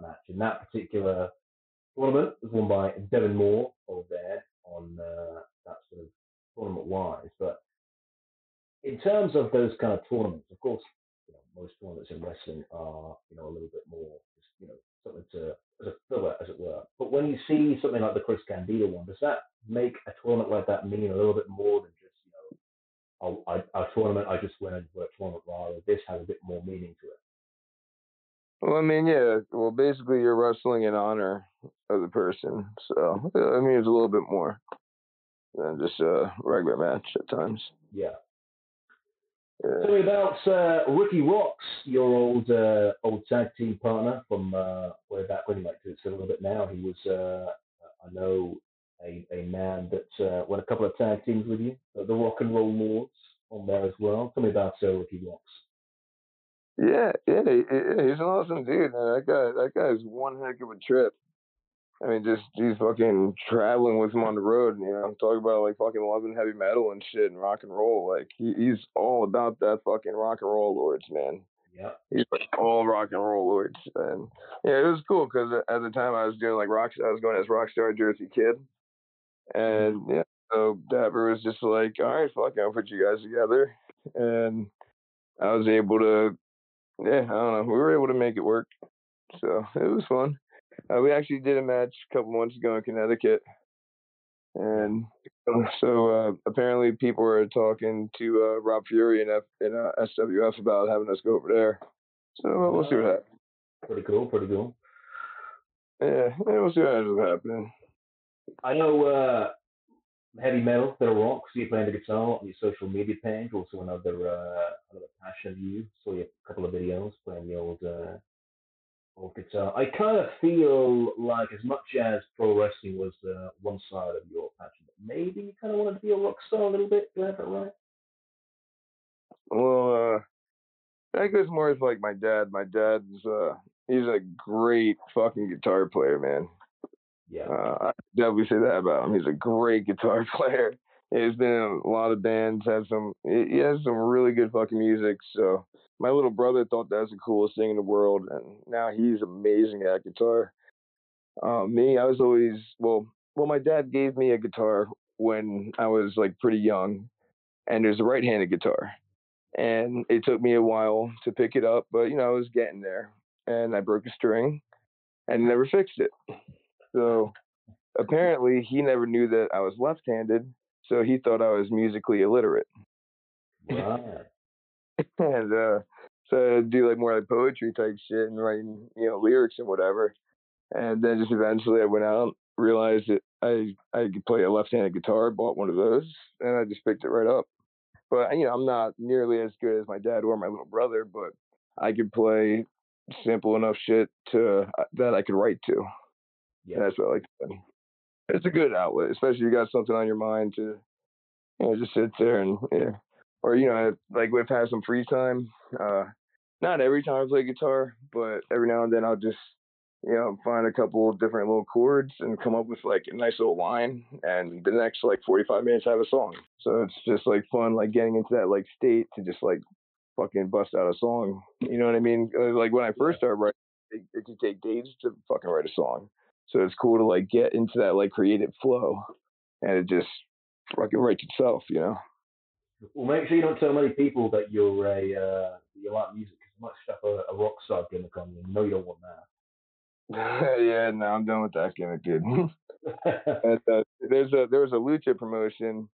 match. In that particular tournament, it was won by Devin Moore over there on that sort of tournament-wise. But in terms of those kind of tournaments, of course, you know, most tournaments in wrestling are, you know, a little bit more, you know, something to, as a filler, as it were. But when you see something like the Chris Candido one, does that make a tournament like that mean a little bit more than just, you know, our tournament, I just went and were a tournament, rather, this has a bit more meaning to it? Well, I mean, yeah. Well, basically, you're wrestling in honor of the person. So, I mean, it's a little bit more than just a regular match at times. Yeah. Tell me about Ricky Rocks, your old tag team partner from way back when. You might do it a little bit now. He was, I know, a man that won a couple of tag teams with you, the Rock and Roll Lords on there as well. Tell me about Ricky Rocks. Yeah, he's an awesome dude, man. That guy's one heck of a trip. I mean, just he's fucking traveling with him on the road. You know, I'm talking about like fucking loving heavy metal and shit and rock and roll. Like he's all about that fucking rock and roll lords, man. Yeah, he's like all rock and roll lords, and yeah, it was cool because at the time I was doing like rock. I was going as Rockstar Jersey Kid, and yeah, so Dapper was just like, all right, fuck, I'll put you guys together, and I was able to. Yeah, I don't know. We were able to make it work, so it was fun. We actually did a match a couple months ago in Connecticut, and so apparently people were talking to Rob Fury and SWF about having us go over there. So we'll see what happens. Pretty cool. Yeah, we'll see what ends up happening. I know heavy metal, The Rock. So you're playing the guitar on your social media page. Also another passion of you. Saw you a couple of videos playing the old guitar. I kind of feel like as much as pro wrestling was one side of your passion, but maybe you kind of wanted to be a rock star a little bit. Do I have that right? Well, that goes more with like my dad. My dad's he's a great fucking guitar player, man. Yeah, I definitely say that about him. He's a great guitar player. He's been in a lot of bands. He has some really good fucking music. So my little brother thought that was the coolest thing in the world, and now he's amazing at guitar. Me, I was always well. My dad gave me a guitar when I was like pretty young, and it was a right-handed guitar, and it took me a while to pick it up, but you know I was getting there, and I broke a string, and never fixed it. So apparently he never knew that I was left-handed, so he thought I was musically illiterate. Wow. And so I'd do like more like poetry type shit and writing, you know, lyrics and whatever. And then just eventually I went out realized that I could play a left-handed guitar, bought one of those, and I just picked it right up. But, you know, I'm not nearly as good as my dad or my little brother, but I could play simple enough shit that I could write to. Yeah. That's what I like to do. It's a good outlet, especially if you got something on your mind to, you know, just sit there and, yeah. Or, you know, like we've had some free time. Not every time I play guitar, but every now and then I'll just, you know, find a couple of different little chords and come up with like a nice little line. And the next like 45 minutes I have a song. So it's just like fun, like getting into that like state to just like fucking bust out a song. You know what I mean? Like when I first started writing, it could take days to fucking write a song. So it's cool to like get into that like creative flow and it just fucking writes itself, you know? Well, make sure you don't tell many people that you're you like music, because you might stuff a rock star gimmick on you. No, you don't want that. Yeah, no, I'm done with that gimmick, dude. And, there was a lucha promotion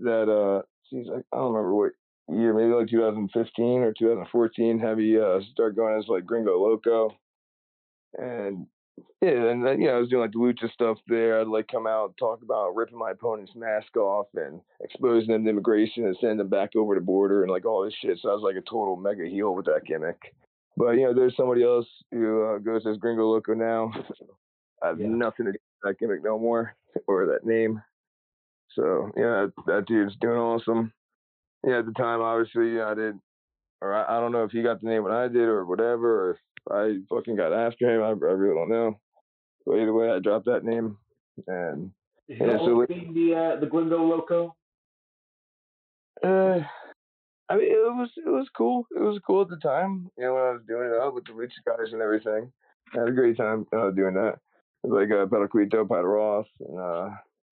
that I don't remember what year, maybe like 2015 or 2014. Heavy start going as like Gringo Lunko, and yeah, and then, you know, I was doing like the lucha stuff there. I'd like come out and talk about ripping my opponent's mask off and exposing them to immigration and sending them back over the border and like all this shit. So I was like a total mega heel with that gimmick. But, you know, there's somebody else who goes as Gringo Lunko now. I have nothing to do with that gimmick no more, or that name. So, yeah, that dude's doing awesome. Yeah, at the time, obviously, I did. Or I don't know if he got the name when I did or whatever, or if I fucking got after him. I really don't know. But either way, I dropped that name. And is yeah, so the Gringo Lunko? I mean, it was cool. It was cool at the time. You know, when I was doing it out with the rich guys and everything, I had a great time doing that. It was like Pedalquito, Pat Roth, and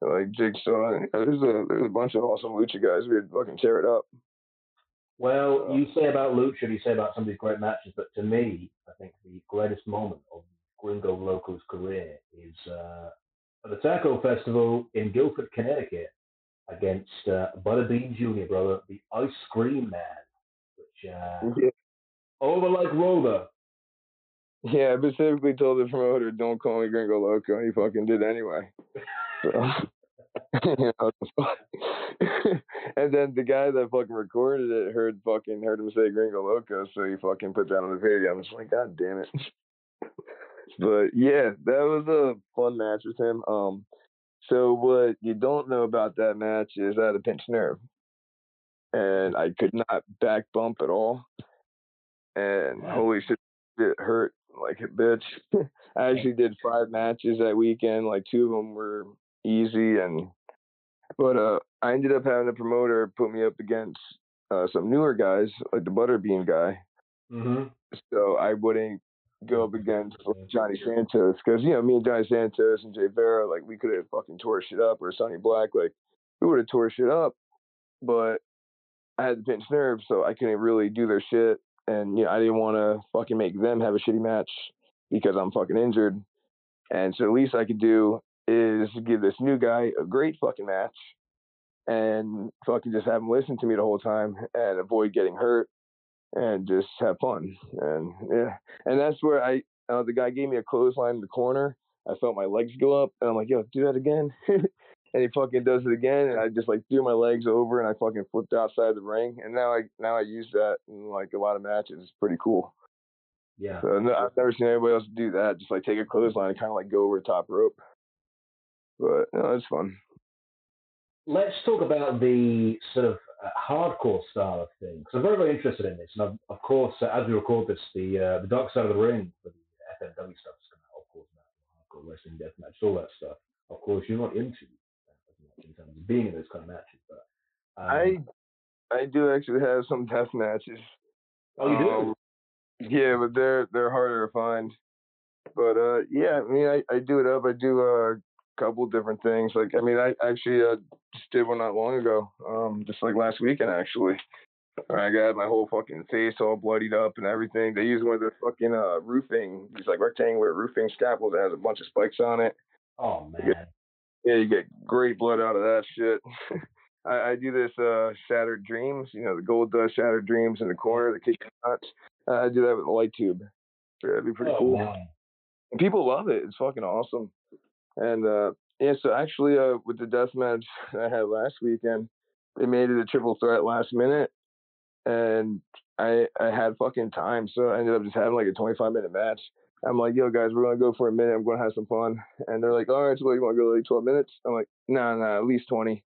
like Jigsaw. There's a bunch of awesome lucha guys. We'd fucking tear it up. Well, you say about lucha, you say about some of these great matches, but to me, I think the greatest moment of Gringo Lunko's career is at the Taco Festival in Guilford, Connecticut, against Butterbean Jr., brother, the Ice Cream Man, which over like roller. Yeah, I specifically told the promoter, "Don't call me Gringo Lunko," and he fucking did anyway. So. You know, and then the guy that fucking recorded it heard him say Gringo Lunko, so he fucking put that on the video. I'm just like, God damn it. But yeah, that was a fun match with him. So what you don't know about that match is I had a pinched nerve, and I could not back bump at all. And holy shit, it hurt like a bitch. I actually did 5 matches that weekend. Like 2 of them were easy, but I ended up having a promoter put me up against some newer guys, like the Butterbean guy. Mm-hmm. So I wouldn't go up against Johnny Santos, because, you know, me and Johnny Santos and Jay Vera, like, we could have fucking tore shit up, or Sonny Black, like, we would have tore shit up, but I had the pinched nerve, so I couldn't really do their shit, and, you know, I didn't want to fucking make them have a shitty match because I'm fucking injured, and so the least I could do is give this new guy a great fucking match and fucking just have him listen to me the whole time and avoid getting hurt and just have fun. And yeah, and that's where I the guy gave me a clothesline in the corner. I felt my legs go up and I'm like, yo, do that again. And he fucking does it again, and I just like threw my legs over and I fucking flipped outside the ring, and now I use that in like a lot of matches. It's pretty cool. Yeah. So no, I've never seen anybody else do that, just like take a clothesline and kind of like go over the top rope. But no, it's fun. Let's talk about the sort of hardcore style of things. I'm very, very interested in this. And of course, as we record this, the Dark Side of the Ring for the FMW stuff is coming out. Of course, hardcore wrestling, deathmatch, all that stuff. Of course, you're not into that in terms of being in those kind of matches. But I do actually have some death matches. Oh, you do? Yeah, but they're harder to find. But yeah, I mean, I do it up. I do couple different things. Like, I mean, I actually just did one not long ago, just like last weekend, actually. I got my whole fucking face all bloodied up and everything. They use one of their fucking roofing, these like rectangular roofing scaffolds that has a bunch of spikes on it. Oh, man. You get great blood out of that shit. I do this Shattered Dreams, you know, the Gold Dust Shattered Dreams in the corner, the kicking nuts. I do that with a light tube. That'd be pretty cool. Man. And people love it. It's fucking awesome. And so actually with the death match I had last weekend, they made it a triple threat last minute, and I had fucking time, so I ended up just having like a 25-minute match. I'm like, yo guys, we're gonna go for a minute. I'm gonna have some fun. And they're like, all right, so you want to go like 12 minutes? I'm like, nah, at least 20.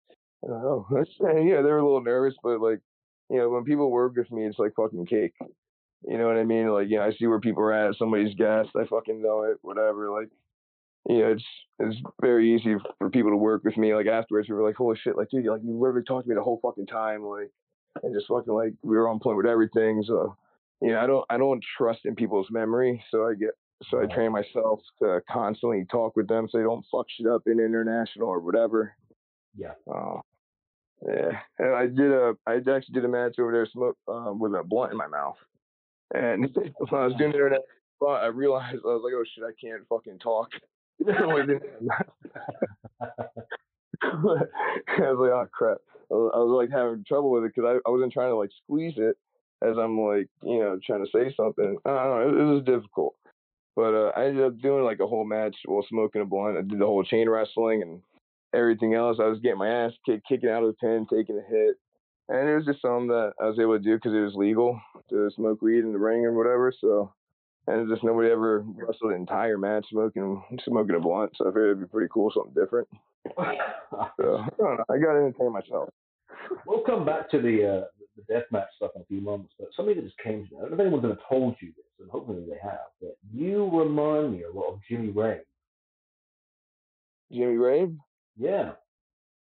And they were a little nervous, but like, you know, when people work with me, it's like fucking cake. You know what I mean? Like, you know, I see where people are at. Somebody's gassed. I fucking know it. Whatever. Like, you know, it's very easy for people to work with me. Like afterwards, we were like, holy shit, like dude, like you literally talked to me the whole fucking time, like, and just fucking like we were on point with everything. So, you know, I don't trust in people's memory, so I train myself to constantly talk with them so they don't fuck shit up in international or whatever. Yeah. Yeah. And I actually did a match over there, smoke with a blunt in my mouth. And when I was doing internet, I realized, I was like, oh shit, I can't fucking talk. I was like, oh crap. I was like having trouble with it because I wasn't trying to like squeeze it as I'm like, you know, trying to say something. I don't know, it was difficult. But I ended up doing like a whole match while smoking a blunt. I did the whole chain wrestling and everything else. I was getting my ass kicked, kicking out of the pin, taking a hit. And it was just something that I was able to do because it was legal to smoke weed in the ring or whatever. So, and just nobody ever wrestled the entire match smoking a blunt. So I figured it'd be pretty cool, something different. So I don't know. I got to entertain myself. We'll come back to the deathmatch stuff in a few moments. But something that just came to me. I don't know if anyone's ever told you this, and hopefully they have. But you remind me a lot of Jimmy Rabe. Jimmy Rabe? Yeah.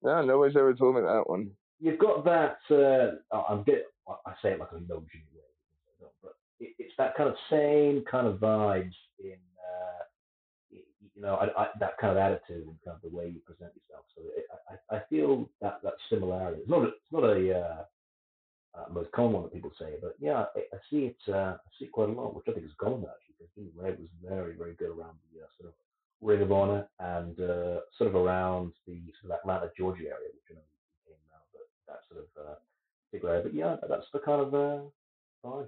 No, nobody's ever told me that one. You've got that, I say it like I know Jimmy Wade, but it's that kind of same kind of vibes in, that kind of attitude and kind of the way you present yourself. So I feel that similarity. It's not a most common one that people say, but yeah, I see it quite a lot, which I think is common actually, because Jimmy Wade was very, very good around the sort of Ring of Honor and sort of around the sort of Atlanta, Georgia area, which you know, sort of particular area. But yeah, that's the kind of vibe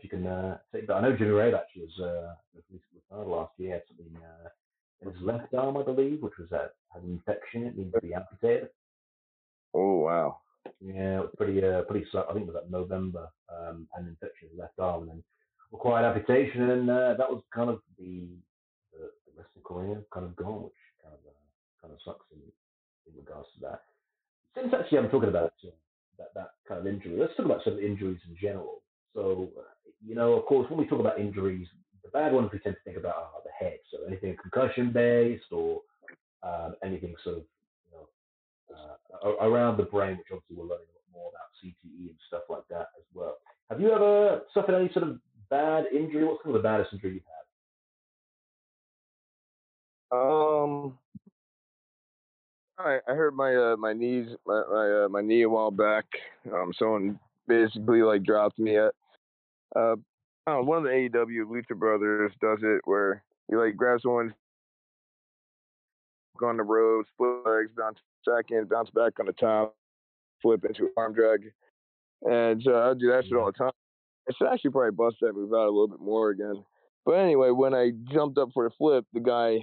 you can take. But I know Jimmy Rabe actually was retired last year, had something in his left arm, I believe, which was had an infection. It needed to be amputated. Oh wow! Yeah, it was pretty. I think it was like November, an infection in the left arm, and then required amputation, and that was kind of the wrestling career kind of gone, which kind of sucks in regards to that. Since actually I'm talking about it. That kind of injury. Let's talk about some injuries in general. So, you know, of course, when we talk about injuries, the bad ones we tend to think about are the head. So anything concussion-based or anything sort of, you know, around the brain, which obviously we're learning a lot more about CTE and stuff like that as well. Have you ever suffered any sort of bad injury? What's kind of the baddest injury you've had? I hurt my knee a while back. Someone basically like dropped me at. One of the AEW Lucha Brothers does it where he like grabs someone, go on the road, split legs, bounce second, bounce back on the top, flip into an arm drag, and so I do that shit all the time. I should actually probably bust that move out a little bit more again. But anyway, when I jumped up for the flip, the guy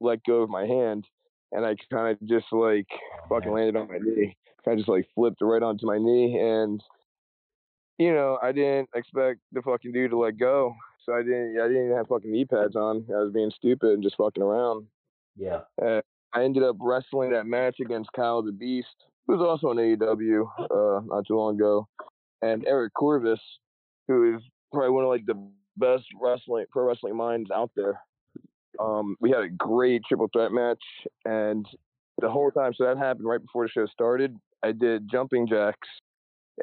let go of my hand. And I kind of just like fucking landed on my knee. I just like flipped right onto my knee, and you know I didn't expect the fucking dude to let go, so I didn't even have fucking knee pads on. I was being stupid and just fucking around. Yeah. I ended up wrestling that match against Kyle the Beast, who's also on AEW not too long ago, and Eric Corvus, who is probably one of like the best pro wrestling minds out there. We had a great triple threat match, and the whole time, so that happened right before the show started, I did jumping jacks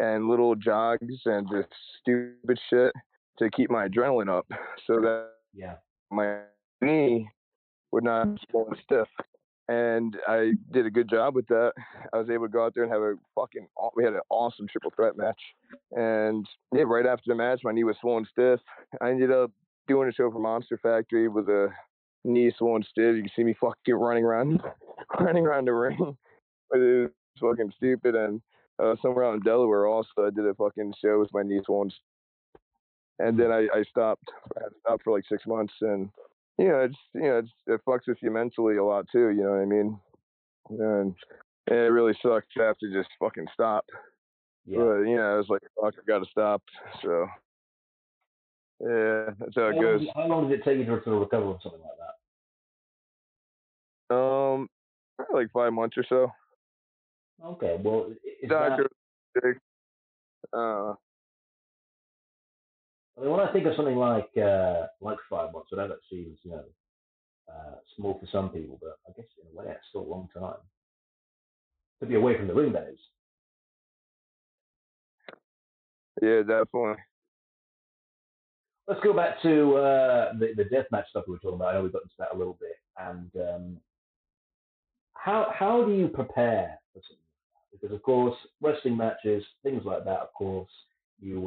and little jogs and just stupid shit to keep my adrenaline up so that my knee would not swell stiff. And I did a good job with that. I was able to go out there and have we had an awesome triple threat match. And yeah, right after the match, my knee was swollen stiff. I ended up doing a show for Monster Factory with a knee swollen stiff. You can see me fucking running around the ring. But it was fucking stupid. And somewhere out in Delaware also, I did a fucking show with my knee swollen. And then I stopped for like 6 months, and it fucks with you mentally a lot too. You know what I mean? And it really sucks to have to just fucking stop. Yeah. But it's like, fuck, I gotta stop. So yeah, that's how it goes. How long does it take you to recover from something like that? Probably like 5 months or so. Okay, well, doctor. I mean, when I think of something like 5 months, I know that seems small for some people, but I guess in a way it's still a long time to be away from the ring, that is. Yeah, definitely. Let's go back to the deathmatch stuff we were talking about. I know we got into that a little bit. And how do you prepare for something like that? Because of course, wrestling matches, things like that. Of course, you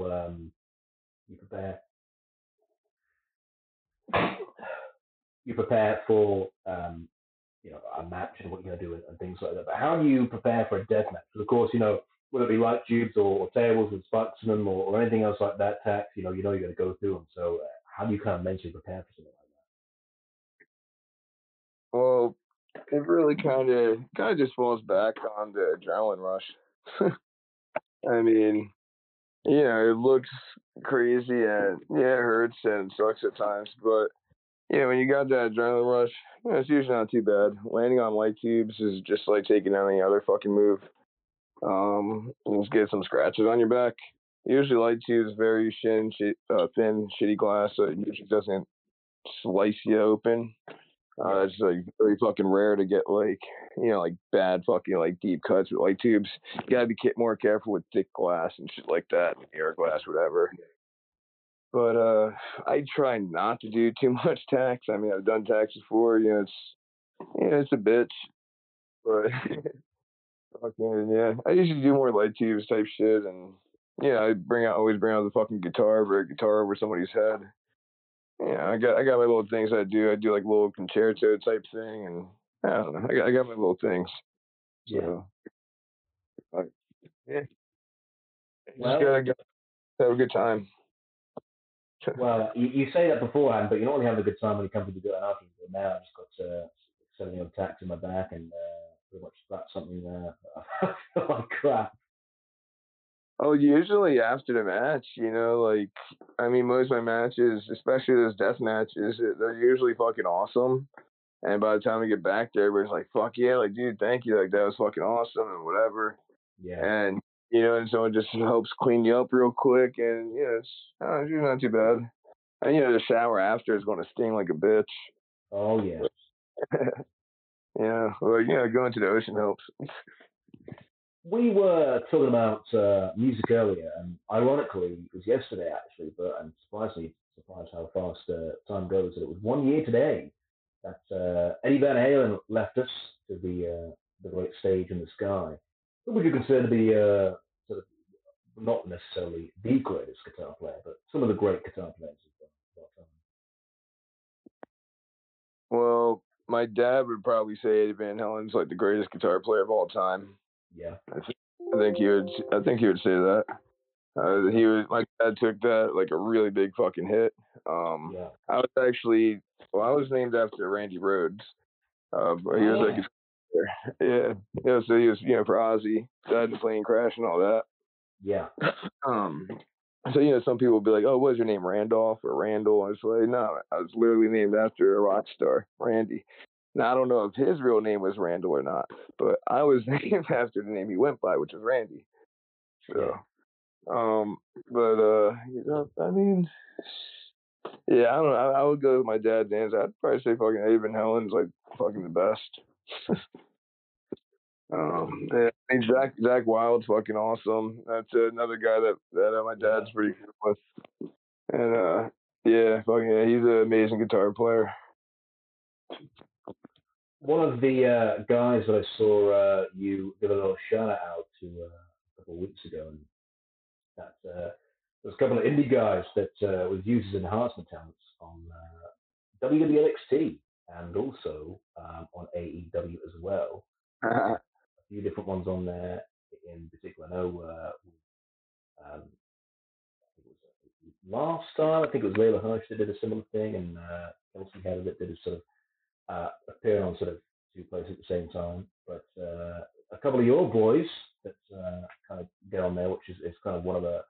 prepare for a match and what you're gonna do and things like that. But how do you prepare for a death match? Because of course, whether it be light tubes or tables with spikes in them or anything else like that, tax, you're going to go through them. So how do you kind of mentally prepare for something like that? Well, it really kind of just falls back on the adrenaline rush. I mean, it looks crazy and it hurts and sucks at times, but when you got that adrenaline rush, it's usually not too bad. Landing on light tubes is just like taking any other fucking move. Just get some scratches on your back. Usually light tubes very thin, shitty glass, so it usually doesn't slice you open. It's like very fucking rare to get like bad fucking like deep cuts with light tubes. You gotta be more careful with thick glass and shit like that, air glass, whatever. But I try not to do too much tax. I mean, I've done tax before. It's a bitch, but. Fucking yeah! I usually do more light tubes type shit, and I always bring out the fucking guitar, or a guitar over somebody's head. I got my little things I do. I do like little concerto type thing, and I don't know. I got my little things. So, yeah. Well, just gotta have a good time. Well, you say that beforehand, but you don't really have a good time when you come to do it after. Now I've just got 70-odd tacks in my back and. Pretty much that's something there. I feel like crap. Oh, usually after the match, most of my matches, especially those death matches, they're usually fucking awesome. And by the time we get back there, everybody's like, fuck yeah, like, dude, thank you. Like, that was fucking awesome and whatever. Yeah. And, and so it just helps clean you up real quick. And, it's not too bad. And, the shower after is going to sting like a bitch. Oh, yeah. Yeah, well, going to the ocean helps. We were talking about music earlier, and ironically, it was yesterday actually, but I'm surprised how fast time goes. It was 1 year today that Eddie Van Halen left us to the great stage in the sky. What would you consider to be sort of not necessarily the greatest guitar player, but some of the great guitar players of our time? Well, my dad would probably say Eddie Van Halen's like the greatest guitar player of all time. Yeah, I think he would say that. My dad took that like a really big fucking hit. Yeah. I was named after Randy Rhodes. But he was like, so he was for Ozzy, died in plane crash and all that. Yeah. So some people would be like, "Oh, what's your name, Randolph or Randall?" I was like, "No, I was literally named after a rock star, Randy." Now I don't know if his real name was Randall or not, but I was named after the name he went by, which was Randy. So, I don't know. I would go with my dad's answer. I'd probably say fucking Eddie Van Halen's like fucking the best. Zach Wild's fucking awesome. That's another guy that my dad's pretty good with. And he's an amazing guitar player. One of the guys that I saw you give a little shout out to a couple of weeks ago, and that there's a couple of indie guys that was used as enhancement talents on WWXT and also on AEW as well. A few different ones on there in particular. I know last time I think it was Layla Hirsch that did a similar thing, and Kelsey had a little bit of sort of appearing on sort of two places at the same time. But a couple of your boys that kind of get on there, which is kind of one of the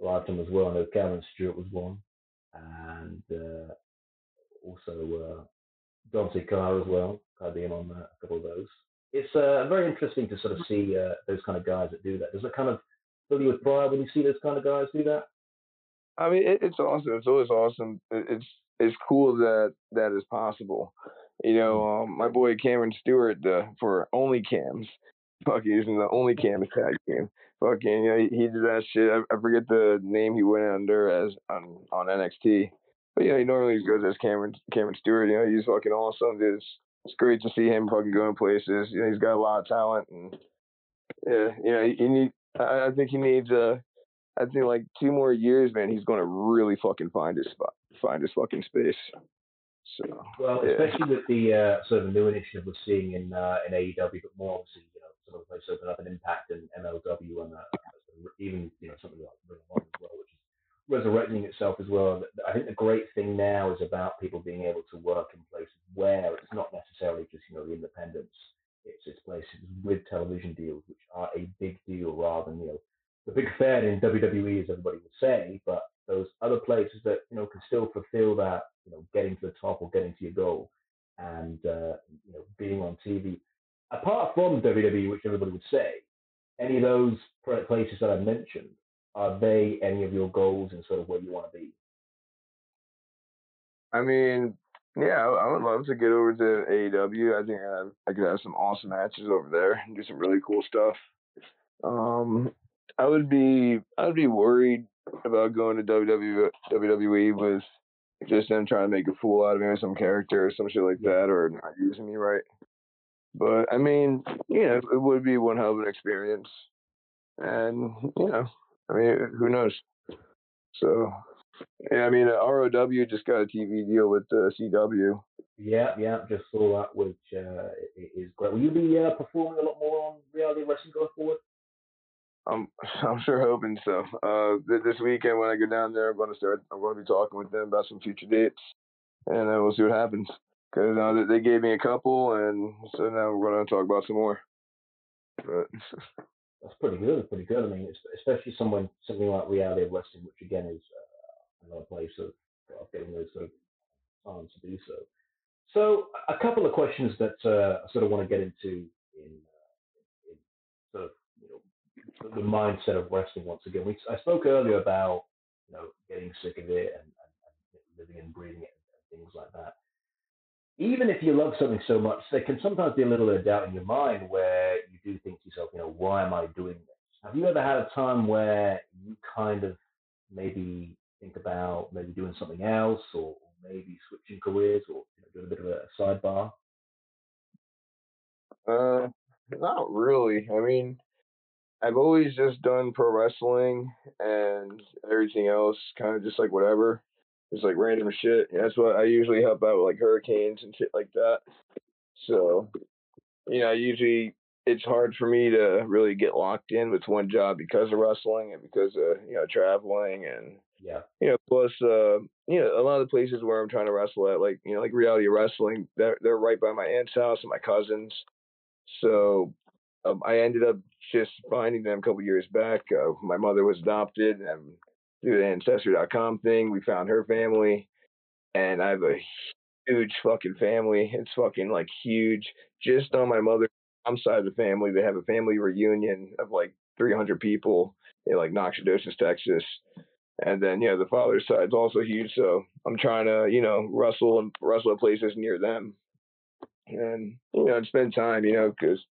live them as well. I know Cameron Stewart was one, and also Dante Carr as well, kind of being on a couple of those. It's very interesting to sort of see those kind of guys that do that. Does it kind of fill you with pride when you see those kind of guys do that? I mean, it's awesome. It's always awesome. It's cool that is possible. You know, my boy Cameron Stewart for Only Cams, fucking using the Only Cams tag team. Fucking, you know, he did that shit. I forget the name he went under as on NXT. But yeah, he normally goes as Cameron Stewart. You know, he's fucking awesome. It's great to see him fucking going places. You know, he's got a lot of talent, and yeah, you know, I think like 2 more years, man. He's going to really fucking find his spot, find his fucking space. So, well, yeah. Especially with the sort of new initiative we're seeing in AEW, but more obviously, you know, sort of places open up an Impact and MLW, and even, you know, something like Ring of Honor as well, which is resurrecting itself as well. I think the great thing now is about people being able to work in places where it's not necessarily just, you know, the independents. It's places with television deals, which are a big deal, rather than, you know, the big fan in WWE, as everybody would say, but those other places that, you know, can still fulfill that, you know, getting to the top or getting to your goal, and you know, being on TV. Apart from WWE, which everybody would say, any of those places that I mentioned, are they any of your goals and sort of where you want to be? I mean, yeah, I would love to get over to AEW. I think I could have some awesome matches over there and do some really cool stuff. I would be worried about going to WWE with just them trying to make a fool out of me or some character or some shit like that, or not using me right. But I mean, you know, it would be one hell of an experience, and you know, I mean, who knows? So, yeah, I mean, ROW just got a TV deal with CW. Yeah, just saw that, which is great. Will you be performing a lot more on Reality Wrestling going forward? I'm sure hoping so. This weekend when I go down there, I'm going to be talking with them about some future dates, and we'll see what happens. Because they gave me a couple, and so now we're going to talk about some more. But that's pretty good. I mean, especially something like Reality Wrestling, which again is another place of getting those sort of time to do so. So a couple of questions that I sort of want to get into in sort of, you know, the mindset of wrestling once again. I spoke earlier about, you know, getting sick of it and living and breathing it and things like that. Even if you love something so much, there can sometimes be a little bit of doubt in your mind where you do think to yourself, you know, why am I doing this? Have you ever had a time where you kind of maybe think about maybe doing something else, or maybe switching careers, or, you know, doing a bit of a sidebar? Not really. I mean, I've always just done pro wrestling and everything else, kind of just like whatever. It's like random shit. And that's what I usually help out with, like hurricanes and shit like that. So, you know, usually it's hard for me to really get locked in with one job because of wrestling and because of, you know, traveling and, yeah, you know, plus, you know, a lot of the places where I'm trying to wrestle at, like, you know, like Reality Wrestling, they're right by my aunt's house and my cousin's. So I ended up just finding them a couple years back. My mother was adopted, and through the Ancestry.com thing, we found her family, and I have a huge fucking family. It's fucking like huge. Just on my mother's side of the family, they have a family reunion of like 300 people in like Nacogdoches, Texas. And then, you know, the father's side is also huge. So I'm trying to, you know, wrestle at places near them, and, you know, and spend time, you know, because,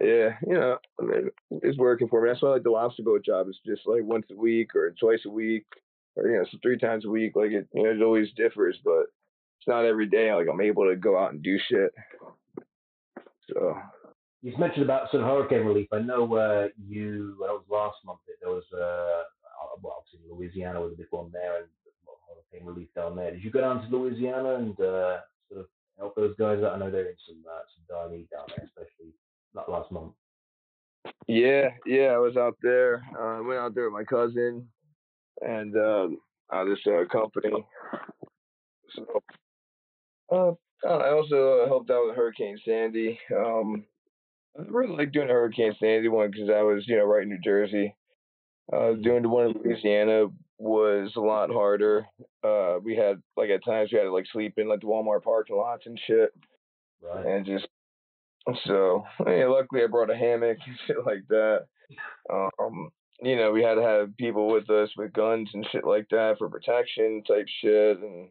yeah, you know, I mean, it's working for me. That's why I like the lobster boat job. It's just like once a week or twice a week, or, you know, so 3 times a week. Like, it, you know, it always differs, but it's not every day. Like, I'm able to go out and do shit. So you've mentioned about some hurricane relief. I know that was last month. There was obviously Louisiana was a big one there, and hurricane relief down there. Did you go down to Louisiana and sort of help those guys out? I know they're in some dire need down there, especially. Not last month. Yeah, I was out there. I went out there with my cousin and this company. So I also helped out with Hurricane Sandy. I really like doing the Hurricane Sandy one because I was, right in New Jersey. Doing the one in Louisiana was a lot harder. We had, at times we had to, sleep in, the Walmart parking lots and shit. Right. And luckily I brought a hammock and shit like that. We had to have people with us with guns and shit like that for protection type shit. And,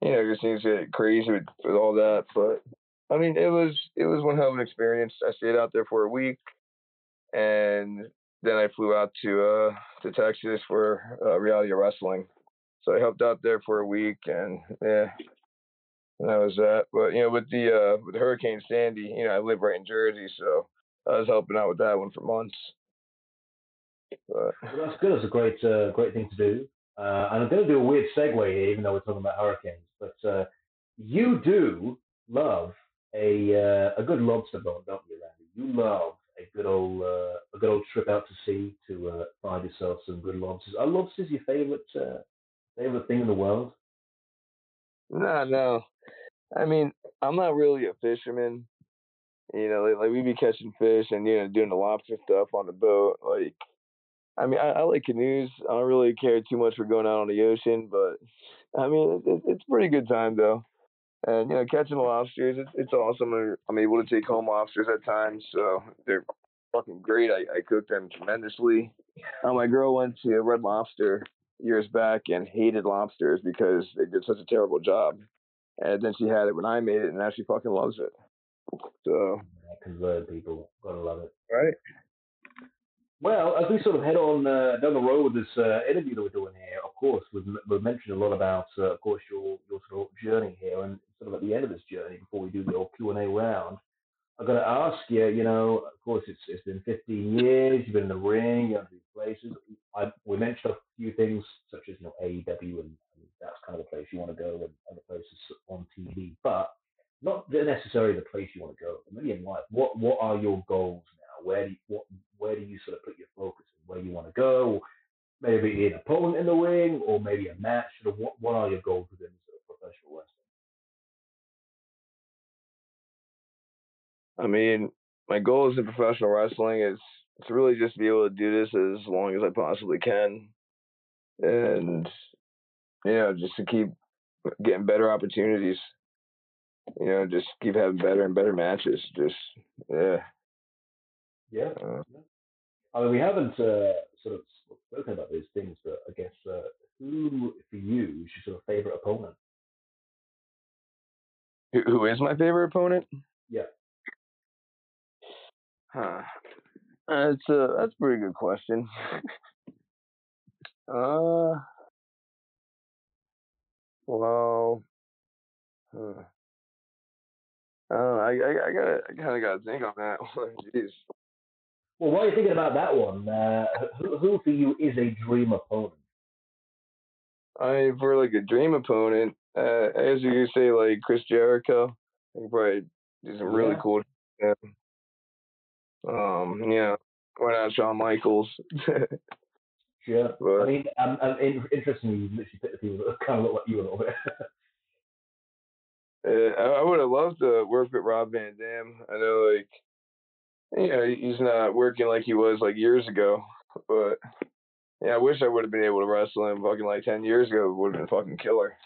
it just seems to get crazy with all that. But, it was one hell of an experience. I stayed out there for a week, and then I flew out to Texas for Reality Wrestling. So I helped out there for a week, and that was that. But with Hurricane Sandy, I live right in Jersey, so I was helping out with that one for months. But well, that's good. That's a great thing to do. And I'm going to do a weird segue here, even though we're talking about hurricanes. But you do love a good lobster bowl, don't you, Randy? You love a good old trip out to sea to find yourself some good lobsters. Are lobsters your favorite thing in the world? No. I'm not really a fisherman. We be catching fish and doing the lobster stuff on the boat. I like canoes. I don't really care too much for going out on the ocean, but it's a pretty good time though. And catching lobsters, it's awesome. I'm able to take home lobsters at times, so they're fucking great. I cook them tremendously. My girl went to Red Lobster years back and hated lobsters because they did such a terrible job. And then she had it when I made it, and now she fucking loves it. So convert people, gotta love it, right? Well, as we sort of head on down the road with this interview that we're doing here, of course, we've mentioned a lot about, of course, your sort of journey here, and sort of at the end of this journey, before we do the old Q&A round, I'm going to ask you, of course, it's been 15 years, you've been in the ring, you've been in places. We mentioned a few things, such as, AEW, and that's kind of the place you want to go, and other places on TV, but not necessarily the place you want to go. Maybe in life, what are your goals now? Where do you sort of put your focus? Where you want to go? Maybe an opponent in the ring, or maybe a match. Sort of what are your goals within sort of professional wrestling? My goals in professional wrestling is to really just be able to do this as long as I possibly can, and just to keep getting better opportunities. Just keep having better and better matches. Yeah. We haven't sort of spoken about these things, but I guess who for you is your sort of favorite opponent? Who is my favorite opponent? Yeah. That's a pretty good question. I gotta think on that one. Jeez. Well, while you're thinking about that one, who for you is a dream opponent? For a dream opponent, as you say, Chris Jericho, I think probably is really cool. Yeah. Why not Shawn Michaels? Sure. But, interestingly, you literally picked the people that kind of look like you a little bit. I would have loved to work with Rob Van Dam. I know, he's not working like he was years ago, but I wish I would have been able to wrestle him fucking 10 years ago. It would have been fucking killer.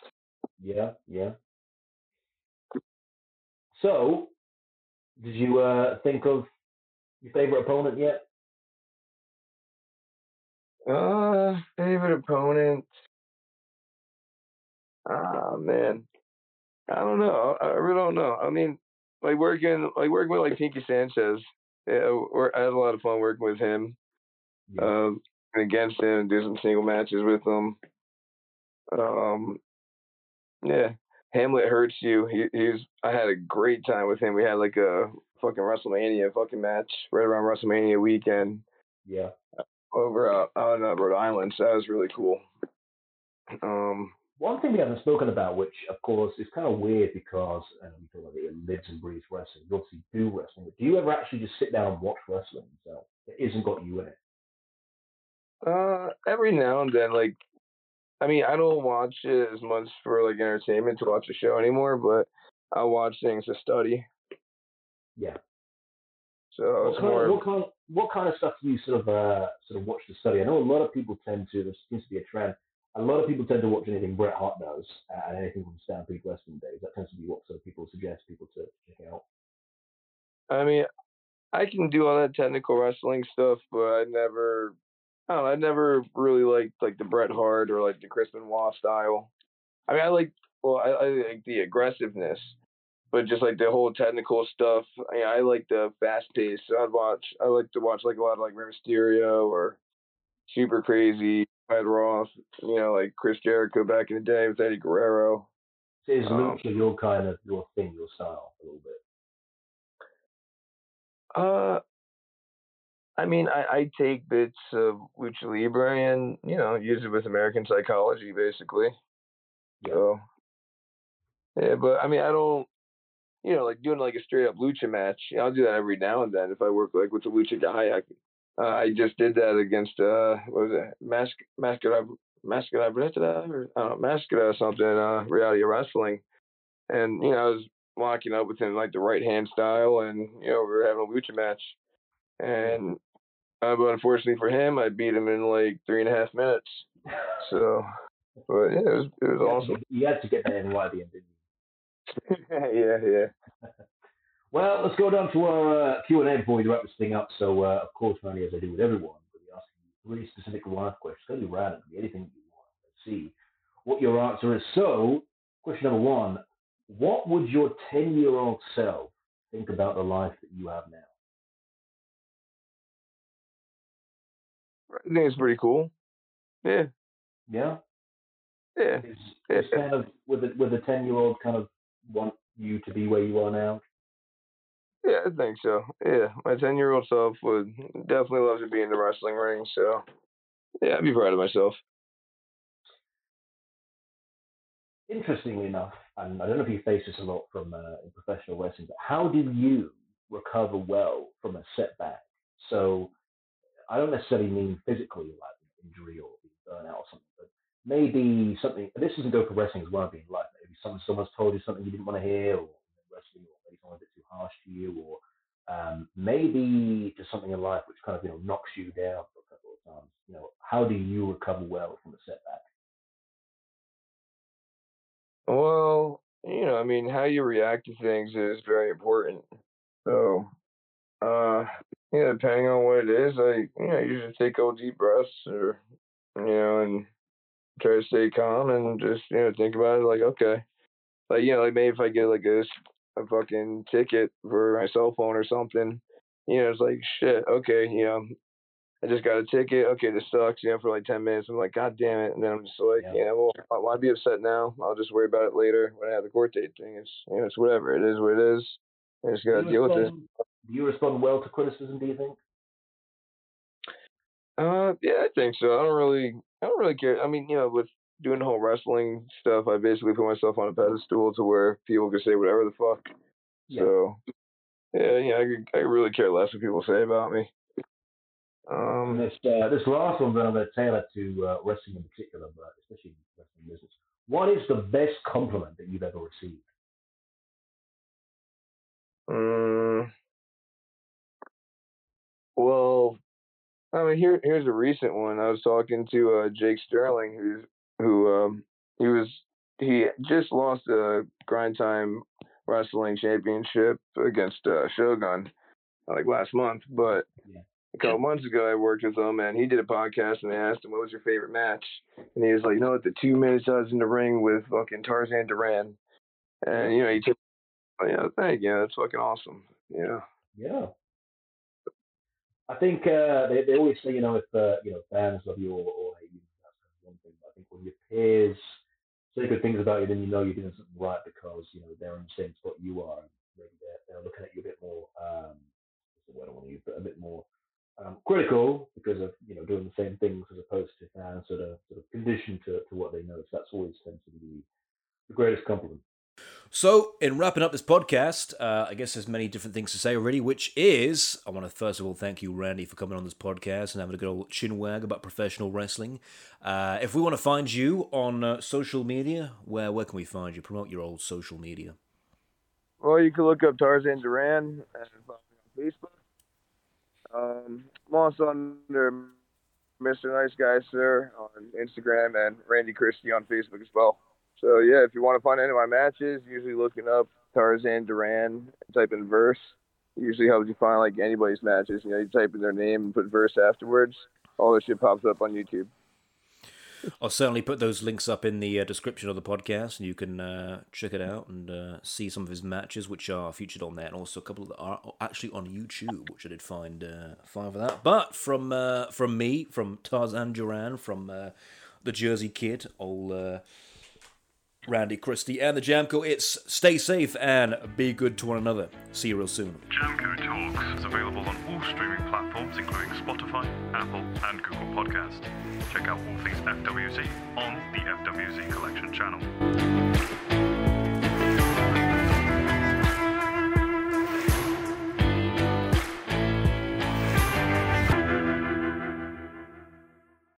Yeah. So, did you think of your favorite opponent yet? Favorite opponent? Ah, man. I don't know. I really don't know. Working with Pinky Sanchez, I had a lot of fun working with him, and against him, and do some single matches with him. Hamlet Hurts You. I had a great time with him. We had a fucking WrestleMania fucking match right around WrestleMania weekend. Yeah. Over on Rhode Island, so that was really cool. One thing we haven't spoken about, which, of course, is kind of weird because we talk about it lives and breathes wrestling. You obviously do wrestling, but do you ever actually just sit down and watch wrestling yourself? It isn't got you in it? Every now and then. I don't watch it as much for entertainment to watch a show anymore, but I watch things to study. Yeah. So it's what kind of stuff do you sort of watch to study? I know a lot of people tend to. There seems to be a trend. A lot of people tend to watch anything Bret Hart knows and anything from Stampede Wrestling days. That tends to be what sort of people suggest people to check out. I mean, I can do all that technical wrestling stuff, but I never really liked the Bret Hart or like the Chris Benoit style. I mean, I like the aggressiveness, but just like the whole technical stuff. I mean, I like the fast pace. I like to watch like a lot of like Rey Mysterio or Super Crazy, Red Roth, you know, like Chris Jericho back in the day with Eddie Guerrero. So is lucha your kind of your thing, your style a little bit? I mean, I take bits of Lucha Libre and, you know, use it with American Psychology, basically. Yeah. So, yeah, but I mean, I don't, you know, like doing like a straight up lucha match. I'll do that every now and then if I work like with a lucha guy. I just did that against what was it, Mascara or something, Reality Wrestling, and you know I was locking up with him like the right hand style, and you know we were having a lucha match, and but unfortunately for him, I beat him in like 3.5 minutes. So, but yeah, it was awesome. You had to get that in YBN, didn't you? Yeah. Well, let's go down to our Q&A before we wrap this thing up. So, of course, Randy, as I do with everyone, we'll be asking you three specific live questions. It's going to be random. It can be anything you want. Let's see what your answer is. So, question number one, what would your 10-year-old self think about the life that you have now? I think it's pretty cool. Yeah. Yeah? Yeah. It's kind of, with a 10-year-old kind of want you to be where you are now? Yeah, I think so. Yeah, my 10-year-old self would definitely love to be in the wrestling ring. So, yeah, I'd be proud of myself. Interestingly enough, and I don't know if you face this a lot from in professional wrestling, but how did you recover well from a setback? So, I don't necessarily mean physically, like injury or burnout or something, but maybe something. And this doesn't go for wrestling as well, being like maybe someone's told you something you didn't want to hear, or wrestling, or maybe someone a bit too harsh to you, or maybe just something in life which kind of, you know, knocks you down for a couple of times. You know, how do you recover well from a setback? Well, you know, I mean, how you react to things is very important. So, you know, depending on what it is, I, you know, usually take a deep breaths, or, you know, and try to stay calm and just, you know, think about it like, okay. Like, you know, like maybe if I get like a fucking ticket for my cell phone or something, you know, it's like, shit, okay, you know, I just got a ticket, okay, this sucks, you know, for like 10 minutes, I'm like, god damn it, and then I'm just like, yeah, you know, well, why be upset now? I'll just worry about it later when I have the court date thing. It's, you know, it's whatever, it is what it is, I just gotta deal with it. Do you respond well to criticism, do you think? Yeah, I think so. I don't really care. I mean, you know, with doing the whole wrestling stuff, I basically put myself on a pedestal to where people can say whatever the fuck. Yeah. So, yeah, you know, I really care less what people say about me. This last one's going to tailor to wrestling in particular, but especially wrestling business. What is the best compliment that you've ever received? Well, I mean, here's a recent one. I was talking to Jake Sterling, who he just lost a Grind Time Wrestling Championship against Shogun like last month, but a couple months ago I worked with him and he did a podcast and I asked him, what was your favorite match? And he was like, you know, at the 2 minutes I was in the ring with fucking Tarzan Duran, and you know, he took, you know, thank you, that's fucking awesome. Yeah. I think they always say, you know, if you know, fans love you or hate you, that's kind of one thing. But I think when your peers say good things about you, then you know you're doing something right, because you know they're in the same spot you are, and maybe they're looking at you a bit more. What's the word I want to use? But a bit more critical, because of, you know, doing the same things as opposed to fans sort of conditioned to what they know. So that's always tends to be the greatest compliment. So, in wrapping up this podcast, I guess there's many different things to say already, which is, I want to first of all thank you, Randy, for coming on this podcast and having a good old chinwag about professional wrestling. If we want to find you on social media, where can we find you? Promote your old social media. Well, you can look up Tarzan Duran and follow me on Facebook. I'm also under Mr. Nice Guy Sir on Instagram and Randy Christie on Facebook as well. So, yeah, if you want to find any of my matches, usually looking up Tarzan Duran, type in verse. It usually helps you find, like, anybody's matches. You know, you type in their name and put verse afterwards. All this shit pops up on YouTube. I'll certainly put those links up in the description of the podcast, and you can check it out and see some of his matches, which are featured on there, and also a couple that are actually on YouTube, which I did find for that. But from me, from Tarzan Duran, from the Jersey Kid, old Randy Christie, and the Jamco, it's stay safe and be good to one another. See you real soon. Jamco Talks is available on all streaming platforms, including Spotify, Apple, and Google Podcasts. Check out all things FWZ on the FWZ Collection channel.